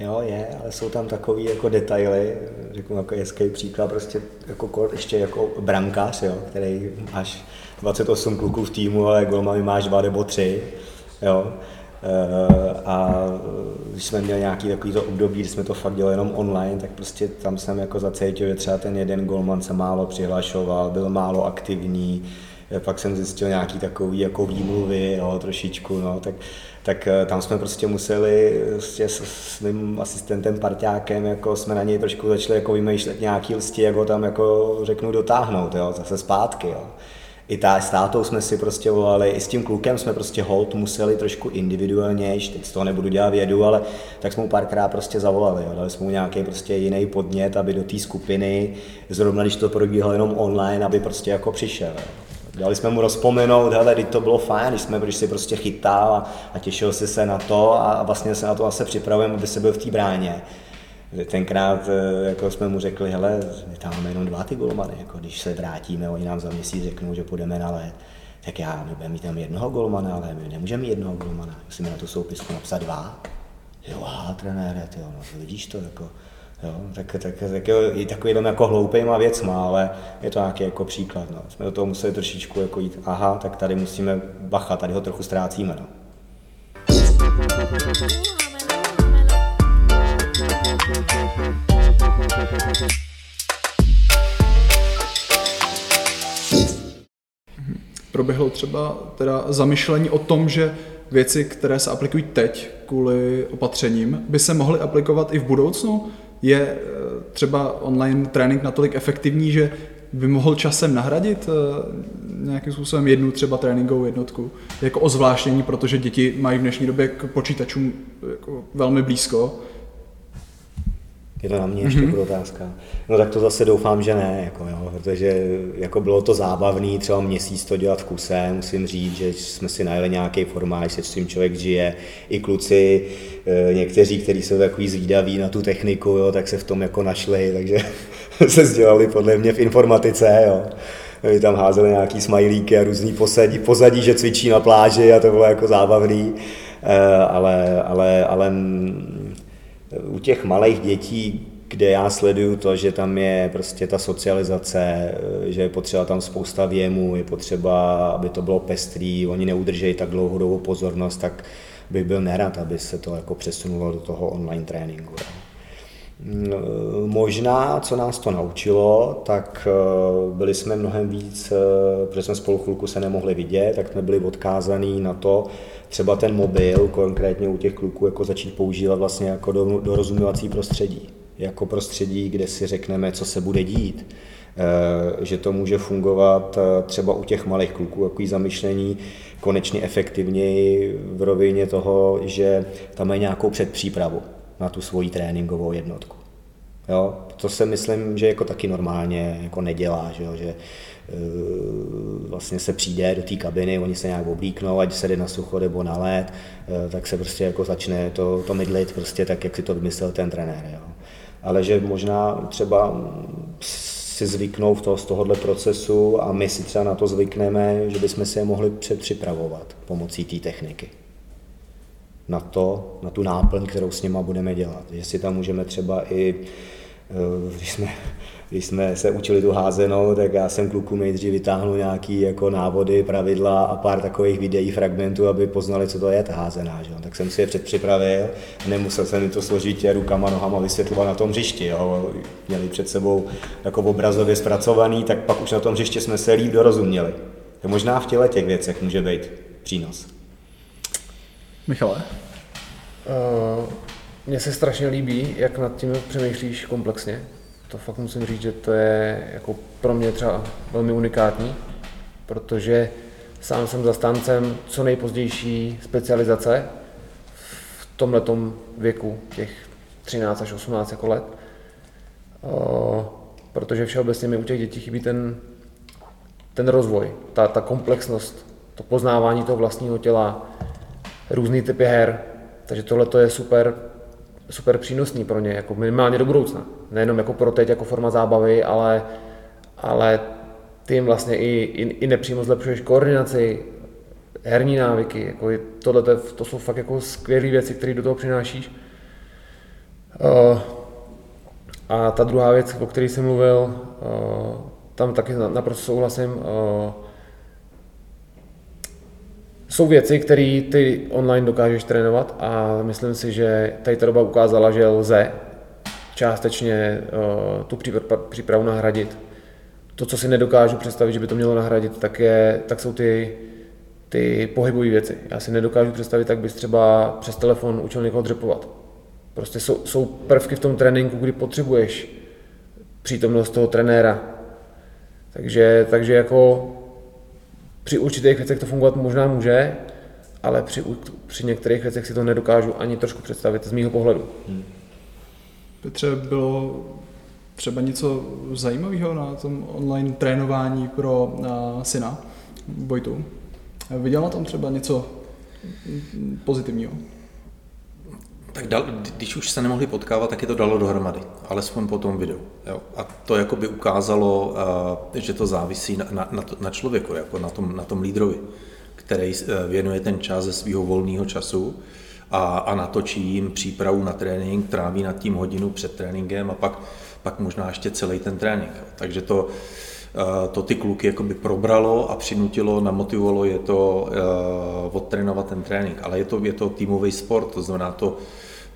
Jo, je, ale jsou tam takový jako detaily, řeknu jako hezký příklad, prostě jako ještě jako brankář, jo, který máš 28 kluků v týmu, ale golmany máš 2 nebo 3, jo. A když jsme měli nějaký takovýto období, kdy jsme to fakt dělali jenom online, tak prostě tam jsem jako zacítil, že třeba ten jeden golman se málo přihlašoval, byl málo aktivní, pak jsem zjistil nějaký takový jako výmluvy, no, trošičku, no, tak tam jsme prostě museli prostě s mým asistentem parťákem, jako jsme na něj trošku začali jako vymýšlet nějaký lsti, jak ho tam jako řeknu dotáhnout, jo, zase zpátky, jo. I s tátou jsme si prostě volali, i s tím klukem jsme prostě holt museli trošku individuálnější, teď z toho nebudu dělat vědu, ale tak jsme mu párkrát prostě zavolali, jo. Dali jsme mu nějaký prostě jiný podnět, aby do té skupiny, zrovna když to probíhalo jenom online, aby prostě jako přišel, jo. Dali jsme mu rozpomenout, hele, teď to bylo fajn, když si prostě chytal a těšil si se na to a vlastně se na to zase připravujeme, aby se byl v té bráně. Tenkrát jako jsme mu řekli, hele, my tam máme jenom 2 ty golmany, jako když se vrátíme, oni nám za měsíc řeknou, že půjdeme na led, tak my budeme mít tam 1 golmana, ale my nemůžeme mít 1 golmana, musíme na tu soupisku napsat 2. Jo, aha, trenére, tyjo, no to vidíš to, jako. Jo, tak jo, i takovým jako hloupýma věcma, ale je to nějaký jako příklad. No. Jsme do toho museli trošičku jako jít, aha, tak tady musíme bacha, tady ho trochu ztrácíme. No. Proběhlo třeba teda zamyšlení o tom, že věci, které se aplikují teď kvůli opatřením, by se mohly aplikovat i v budoucnu? Je třeba online trénink natolik efektivní, že by mohl časem nahradit nějakým způsobem jednu třeba tréninkovou jednotku? Jako ozvláštění, protože děti mají v dnešní době k počítačům jako velmi blízko. Je to na mě ještě otázka. No tak to zase doufám, že ne, jako jo, protože jako bylo to zábavné třeba měsíc to dělat v kuse, musím říct, že jsme si najeli nějaký formát, že s tím člověk žije, i kluci, někteří, kteří jsou takový zvídaví na tu techniku, jo, tak se v tom jako našli, takže se sdělali podle mě v informatice, jo. My tam házeli nějaký smajlíky a různý pozadí, že cvičí na pláži a to bylo jako zábavný, ale u těch malých dětí, kde já sleduju to, že tam je prostě ta socializace, že je potřeba tam spousta věmu, je potřeba, aby to bylo pestrý, oni neudržejí tak dlouhodobou pozornost, tak bych byl nerad, aby se to jako přesunulo do toho online tréninku. Možná, co nás to naučilo, tak byli jsme mnohem víc, protože jsme spolu chvilku se nemohli vidět, tak jsme byli odkázaní na to, třeba ten mobil konkrétně u těch kluků jako začít používat vlastně jako dorozuměvací prostředí. Jako prostředí, kde si řekneme, co se bude dít. Že to může fungovat třeba u těch malých kluků, takový zamyšlení konečně efektivněji v rovině toho, že tam mají nějakou předpřípravu na tu svoji tréninkovou jednotku. Jo? To se myslím, že jako taky normálně jako nedělá, že vlastně se přijde do té kabiny, oni se nějak oblíknou, ať se jde na sucho nebo na led, tak se prostě jako začne to mydlit prostě tak, jak si to vymyslel ten trenér. Jo? Ale že možná třeba si zvyknou z tohohle procesu a my si třeba na to zvykneme, že bychom si je mohli předpřipravovat pomocí té techniky. Na tu náplň, kterou s nima budeme dělat. Že si tam můžeme třeba i Když jsme se učili tu házenou, tak já jsem klukům nejdřív vytáhnul nějaký jako návody, pravidla a pár takových videí, fragmentů, aby poznali, co to je ta házená. Že? Tak jsem si je předpřipravil, nemusel jsem jim to složitě rukama, nohama vysvětlovat na tom hřišti. Jo? Měli před sebou jako obrazově zpracovaný, tak pak už na tom hřišti jsme se líp dorozuměli. To možná v těle těch věcech může být přínos. Michale? Mně se strašně líbí, jak nad tím přemýšlíš komplexně. To fakt musím říct, že to je jako pro mě třeba velmi unikátní, protože sám jsem zastáncem co nejpozdější specializace v tomhletom věku, těch 13 až 18 jako let, protože všeobecně mi u těch dětí chybí ten rozvoj, ta komplexnost, to poznávání toho vlastního těla, různý typy her, takže tohle je super přínosný pro ně, jako minimálně do budoucna. Nejenom jako pro teď, jako forma zábavy, ale ty jim vlastně i nepřímo zlepšuješ koordinaci, herní návyky, jako to jsou fakt jako skvělé věci, které do toho přinášíš. A ta druhá věc, o které jsem mluvil, tam taky naprosto souhlasím. Jsou věci, které ty online dokážeš trénovat a myslím si, že tady ta doba ukázala, že lze částečně tu přípravu nahradit. To, co si nedokážu představit, že by to mělo nahradit, tak jsou ty pohybové věci. Já si nedokážu představit, tak bys třeba přes telefon učil někoho dřepovat. Prostě jsou prvky v tom tréninku, kdy potřebuješ přítomnost toho trenéra. Takže jako při určitých věcech to fungovat možná může, ale při některých věcech si to nedokážu ani trošku představit z mýho pohledu. Petře, bylo třeba něco zajímavého na tom online trénování pro syna Vojtu? Viděla tam třeba něco pozitivního? Tak když už se nemohli potkávat, tak je to dalo dohromady, alespoň po tom videu. Jo? A to jako by ukázalo, že to závisí na člověku, jako na tom lídrovi, který věnuje ten čas ze svého volného času a natočí jim přípravu na trénink, tráví nad tím hodinu před tréninkem a pak možná ještě celý ten trénink. Jo? Takže to ty kluky jakoby probralo a přinutilo, namotivovalo je to odtrénovat ten trénink. Ale je to týmový sport, to znamená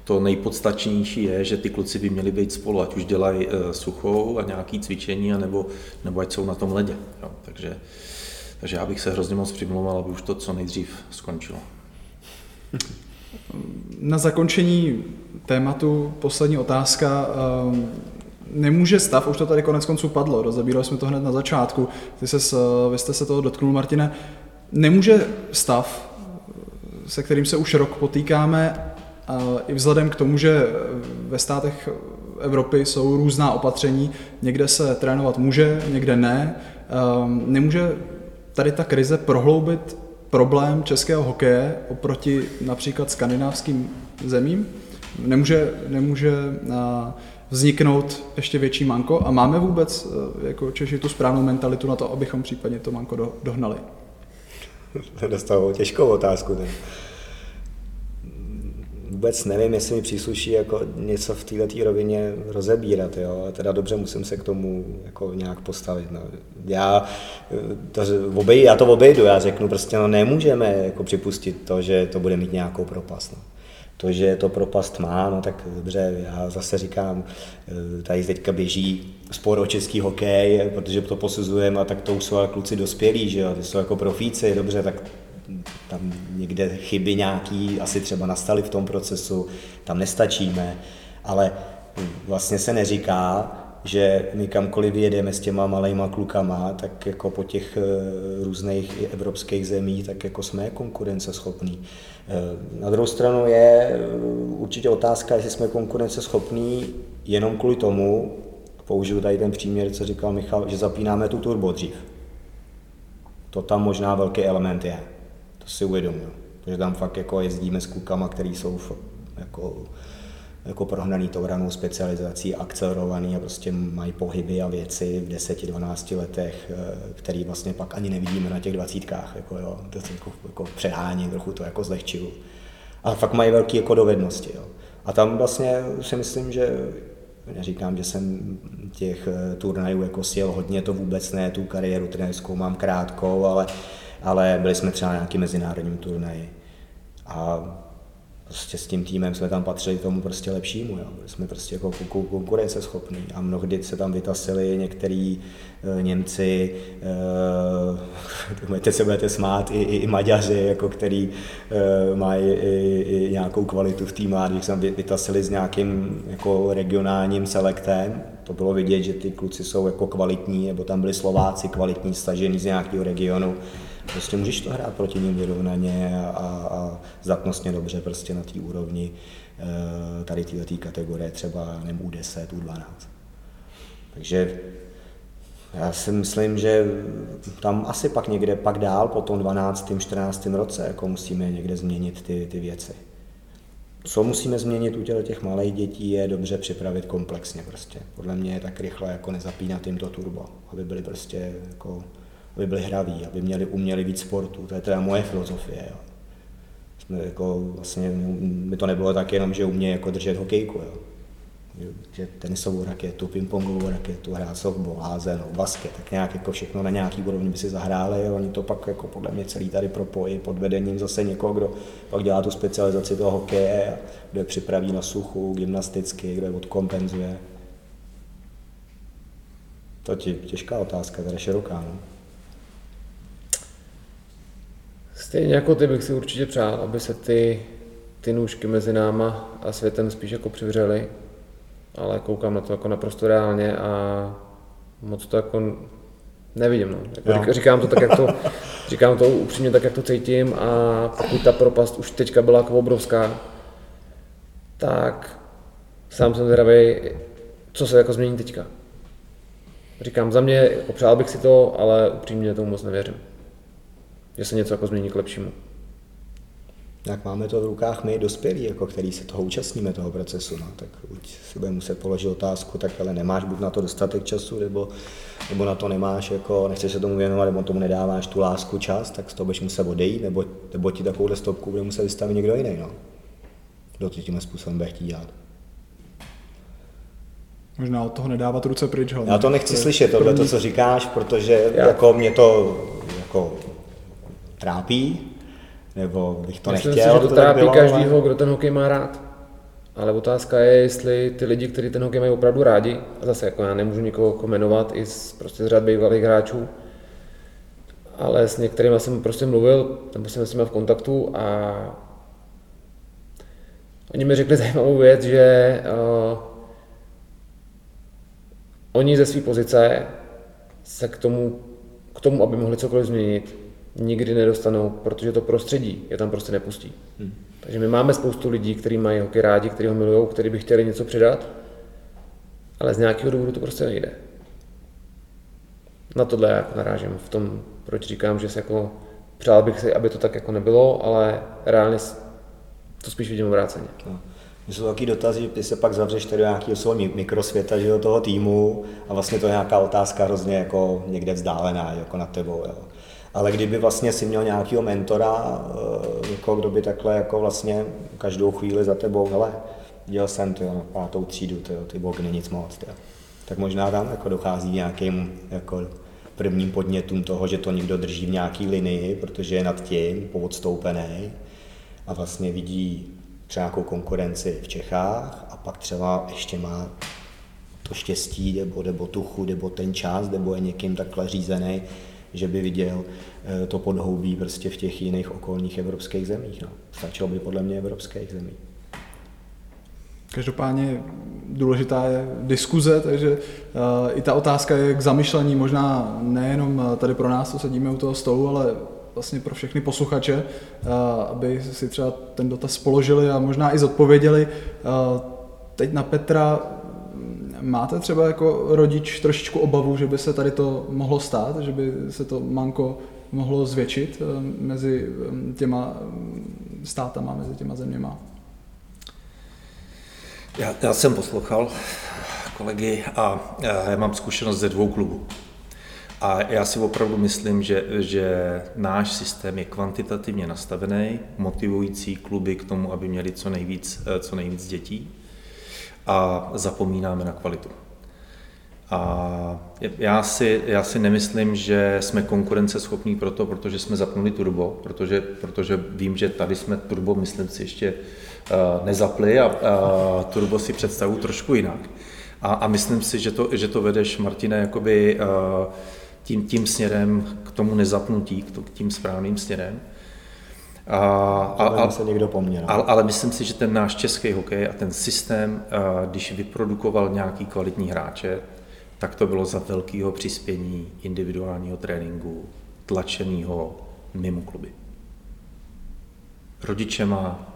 to nejpodstatnější je, že ty kluci by měli být spolu, ať už dělají suchou a nějaké cvičení, nebo ať jsou na tom ledě. Jo, takže já bych se hrozně moc přimlouval, aby už to co nejdřív skončilo. Na zakončení tématu poslední otázka. Nemůže stav, už to tady koneckonců padlo, rozebírali jsme to hned na začátku, vy jste se toho dotknul, Martine, nemůže stav, se kterým se už rok potýkáme, i vzhledem k tomu, že ve státech Evropy jsou různá opatření, někde se trénovat může, někde ne, nemůže tady ta krize prohloubit problém českého hokeje oproti například skandinávským zemím? Nemůže vzniknout ještě větší manko a máme vůbec jako Češi tu správnou mentalitu na to, abychom případně to manko dohnali? To dostalo těžkou otázku. Ne? Vůbec nevím, jestli mi přísluší jako něco v této rovině rozebírat. Jo? Teda dobře, musím se k tomu jako nějak postavit. No. Já to obejdu, já řeknu prostě, nemůžeme jako připustit to, že to bude mít nějakou propast. No. To, že to propast má, tak dobře, já zase říkám, tady teďka běží spor o český hokej, protože to posuzujeme, a tak to už jsou kluci dospělí, že jo, ty jsou jako profíci, dobře, tak tam někde chyby nějaký asi třeba nastaly v tom procesu, tam nestačíme, ale vlastně se neříká, že my kamkoliv jedeme s těma malejma klukama, tak jako po těch různých evropských zemích, tak jako jsme konkurenceschopní. Na druhou stranu je určitě otázka, jestli jsme konkurenceschopní jenom kvůli tomu, použiju tady ten příměr, co říkal Michal, že zapínáme tu turbo dřív. To tam možná velký element je, to si uvědomuji, protože tam fakt jako jezdíme s klukama, který jsou jako prohnaný tou ranou specializací, akcelerovaný a prostě mají pohyby a věci v 10-12 letech, který vlastně pak ani nevidíme na těch 20kách. To přehání, trochu to jako zlehčuju. A fakt mají velké jako dovednosti. Jo. A tam vlastně si myslím, že Neříkám, že jsem těch turnajů jako sjel hodně, to vůbec ne, tu kariéru trenérskou mám krátkou, ale byli jsme třeba na nějaký mezinárodním turnaji a prostě s tím týmem jsme tam patřili k tomu prostě lepšímu, jo. Byli jsme prostě jako konkurenceschopní a mnohdy se tam vytasili některý Němci, se budete smát, i Maďaři, jako který mají i nějakou kvalitu v té mládeži, se tam vytasili s nějakým jako regionálním selektem. To bylo vidět, že ty kluci jsou jako kvalitní, nebo tam byli Slováci kvalitní, stažení z nějakého regionu. Prostě můžeš to hrát proti nim vyrovnaně a zdatnostně dobře prostě na té úrovni tady této kategorie, třeba nevím, U10, U12. Takže já si myslím, že tam asi pak někde pak dál, po tom 12. 14. roce, jako musíme někde změnit ty věci. Co musíme změnit u těch malých dětí, je dobře připravit komplexně prostě. Podle mě je tak rychle jako nezapínat jim to turbo, aby byli prostě jako aby byli hraví, aby uměli víc sportu. To je teda moje filozofie. Jo. Jako, vlastně by to nebylo tak jenom, že umějí jako držet hokejku. Jo. Že tenisovou raketu, pingpongovou raketu, hrát softball, házen, basket, tak nějak jako všechno na nějaký úrovni by si zahráli. Jo. Oni to pak jako podle mě celý tady propojí pod vedením zase někoho, kdo pak dělá tu specializaci toho hokeje, kdo je připraví na suchu, gymnasticky, kdo je odkompenzuje. To je těžká otázka, teda široká. No. Stejně jako ty bych si určitě přál, aby se ty nůžky mezi náma a světem spíš jako přivřely, ale koukám na to jako naprosto reálně a moc to jako nevidím. No. Jako říkám to tak, jak to říkám to upřímně, tak jak to cítím, a pokud ta propast už teďka byla jako obrovská, tak sám jsem zvědavý, co se jako změní teďka. Říkám, za mě jako přál bych si to, ale upřímně tomu moc nevěřím, že se něco jako změní k lepšímu. Tak máme to v rukách my dospělí, jako který se toho účastníme, toho procesu. No. Tak si budeme muset položit otázku, tak ale nemáš buď na to dostatek času, nebo na to nemáš, jako nechceš se tomu věnovat, nebo tomu nedáváš tu lásku, čas, tak z toho budeš muset odejít, nebo ti takovouhle stopku bude muset vystavit někdo jiný. No. Kdo to tímhle způsobem bude chtít dělat. Možná od toho nedávat ruce pryč. Hodně. Já to nechci slyšet, tohle to, co říkáš, protože jako mě to jako trápí, nebo bych to nechtěl. Myslím si, že to trápí každýho, kdo ten hokej má rád. Ale otázka je, jestli ty lidi, kteří ten hokej mají opravdu rádi, a zase jako já nemůžu nikoho komentovat i prostě z řad bývalých hráčů, ale s některými jsem prostě mluvil, nebo jsem s nimi v kontaktu a oni mi řekli zajímavou věc, že oni ze své pozice se k tomu, aby mohli cokoliv změnit, nikdy nedostanou, protože to prostředí je tam prostě nepustí. Takže my máme spoustu lidí, kteří mají hokej rádi, kteří ho milujou, kteří by chtěli něco přidat, ale z nějakého důvodu to prostě nejde. Na tohle já jako narážím v tom, proč říkám, že se jako přál bych si, aby to tak jako nebylo, ale reálně to spíš vidím obráceně. No. Jsou taky dotazy, že ty se pak zavřeš tady do nějakého svého mikrosvěta, že do toho týmu, a vlastně to je nějaká otázka hrozně jako někde vzdálená, jako nad tebou. Jo. Ale kdyby vlastně si měl nějakého mentora, někoho, kdo by takhle jako vlastně každou chvíli za tebou, hele, dělal jsem to na 5. třídu, ty bok, není nic moc, tyjo. Tak možná tam jako dochází nějakým jako prvním podnětům toho, že to někdo drží v nějaké linii, protože je nad tím poodstoupený a vlastně vidí třeba nějakou konkurenci v Čechách a pak třeba ještě má to štěstí, nebo tu chuť, nebo ten čas, nebo je někým takhle řízený, že by viděl to podhoubí prostě v těch jiných okolních evropských zemích. No. Stačilo by podle mě evropských zemí. Každopádně důležitá je diskuze, takže i ta otázka je k zamyšlení, možná nejenom tady pro nás, co sedíme u toho stolu, ale vlastně pro všechny posluchače, aby si třeba ten dotaz položili a možná i zodpověděli. Teď na Petra, máte třeba jako rodič trošičku obavu, že by se tady to mohlo stát, že by se to manko mohlo zvětšit mezi těma státama, mezi těma zeměma? Já jsem poslouchal kolegy a já mám zkušenost ze 2 klubů. A já si opravdu myslím, že náš systém je kvantitativně nastavený, motivující kluby k tomu, aby měli co nejvíc dětí. a zapomínáme na kvalitu. A já si nemyslím, že jsme konkurenceschopní proto, protože jsme zapnuli turbo, protože vím, že tady jsme turbo, myslím si, ještě nezapli a turbo si představuji trošku jinak. A myslím si, že to vedeš, Martine, jakoby tím směrem k tomu nezapnutí, k tím správným směrem. A se někdo poměl. Ale myslím si, že ten náš český hokej a ten systém, když vyprodukoval nějaký kvalitní hráče, tak to bylo za velkého přispění individuálního tréninku, tlačeného mimo kluby. Rodičema,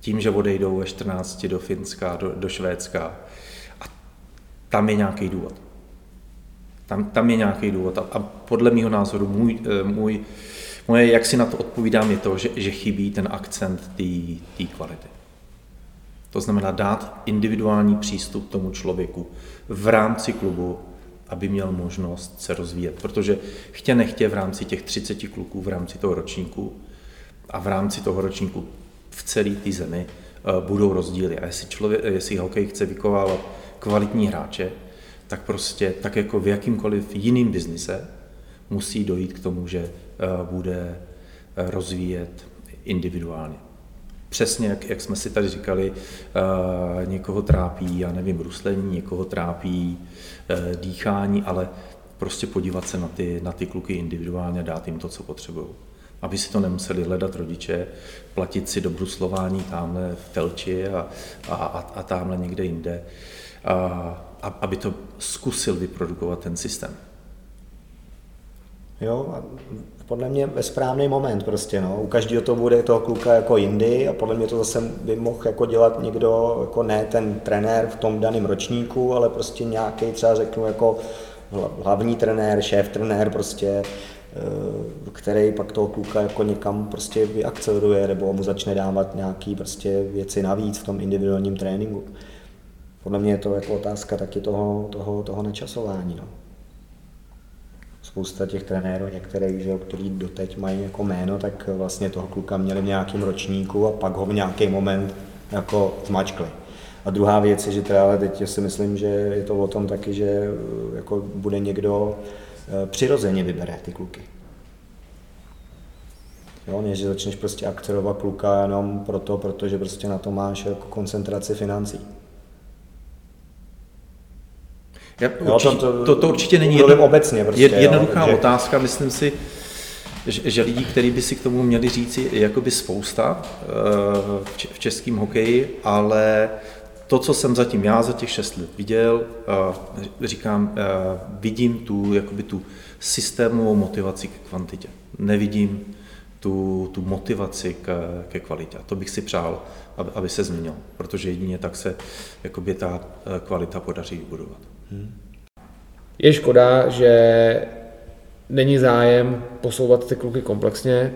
tím, že odejdou ve 14 do Finska, do Švédska, a tam je nějaký důvod. Tam je nějaký důvod a podle mého názoru moje, jak si na to odpovídám, je to, že chybí ten akcent té kvality. To znamená dát individuální přístup tomu člověku v rámci klubu, aby měl možnost se rozvíjet. Protože chtě nechtě v rámci těch 30 kluků, v rámci toho ročníku a v rámci toho ročníku v celé té zemi budou rozdíly. A jestli hokej chce vykovávat kvalitní hráče, tak prostě tak jako v jakýmkoliv jiným biznise musí dojít k tomu, že bude rozvíjet individuálně. Přesně jak jsme si tady říkali, někoho trápí, já nevím, bruslení, někoho trápí dýchání, ale prostě podívat se na ty kluky individuálně a dát jim to, co potřebují. Aby si to nemuseli hledat rodiče, platit si do bruslování tamhle v Telči a tamhle někde jinde, aby to zkusil vyprodukovat ten systém. Jo, a podle mě ve správný moment prostě, no. U každého to bude toho kluka jako jindy a podle mě to zase by mohl jako dělat někdo, jako ne ten trenér v tom daném ročníku, ale prostě nějaký, třeba řeknu, jako hlavní trenér, šéf trenér prostě, který pak toho kluka jako někam prostě vyakceleruje nebo mu začne dávat nějaký prostě věci navíc v tom individuálním tréninku. Podle mě je to jako otázka taky toho načasování, no. Spousta těch trenérů, některých, že, který doteď mají jako jméno, tak vlastně toho kluka měli v nějakém ročníku a pak ho v nějaký moment jako zmačkli. A druhá věc je, že teda teď si myslím, že je to o tom taky, že jako bude někdo přirozeně vybere ty kluky. Jo, ne, že začneš prostě akcelovat kluka jenom proto, protože prostě na to máš jako koncentraci financí. To určitě není obecně jednoduchá otázka, myslím si, že lidí, kteří by si k tomu měli říci, je jakoby spousta v českém hokeji, ale to, co jsem zatím já za těch 6 let viděl, říkám, vidím tu systémovou motivaci k kvantitě. Nevidím tu motivaci ke kvalitě. A to bych si přál, aby se změnilo, protože jedině tak se jakoby ta kvalita podaří budovat. Je škoda, že není zájem posouvat ty kluky komplexně,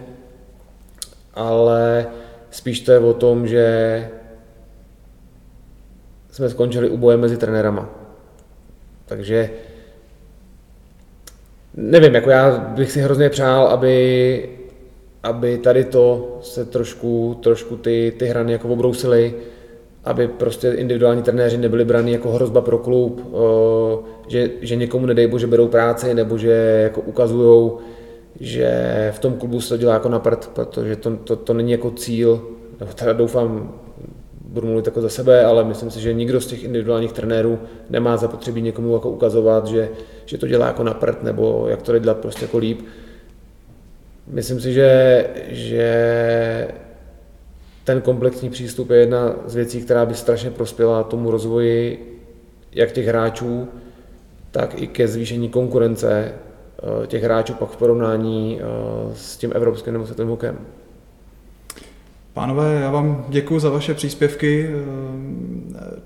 ale spíš to je o tom, že jsme skončili u boje mezi trenérama. Takže nevím, jako já bych si hrozně přál, aby tady to se trošku ty hrany jako obrousily, aby prostě individuální trenéři nebyli braní jako hrozba pro klub, že někomu nedej bože berou práci, nebo že jako ukazujou, že v tom klubu se to dělá jako na prd, protože to není jako cíl. Teda doufám, budu mluvit jako za sebe, ale myslím si, že nikdo z těch individuálních trenérů nemá zapotřebí někomu jako ukazovat, že to dělá jako na prd, nebo jak to dělat prostě jako líp. Myslím si, že ten komplexní přístup je jedna z věcí, která by strašně prospěla tomu rozvoji jak těch hráčů, tak i ke zvýšení konkurence těch hráčů pak v porovnání s tím evropským nebo světovým hokejem. Pánové, já vám děkuju za vaše příspěvky.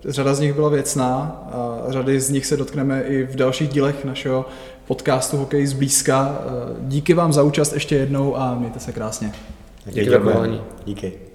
Řada z nich byla věcná a řady z nich se dotkneme i v dalších dílech našeho podcastu Hokej zblízka. Díky vám za účast ještě jednou a mějte se krásně. Děkuji. Díky.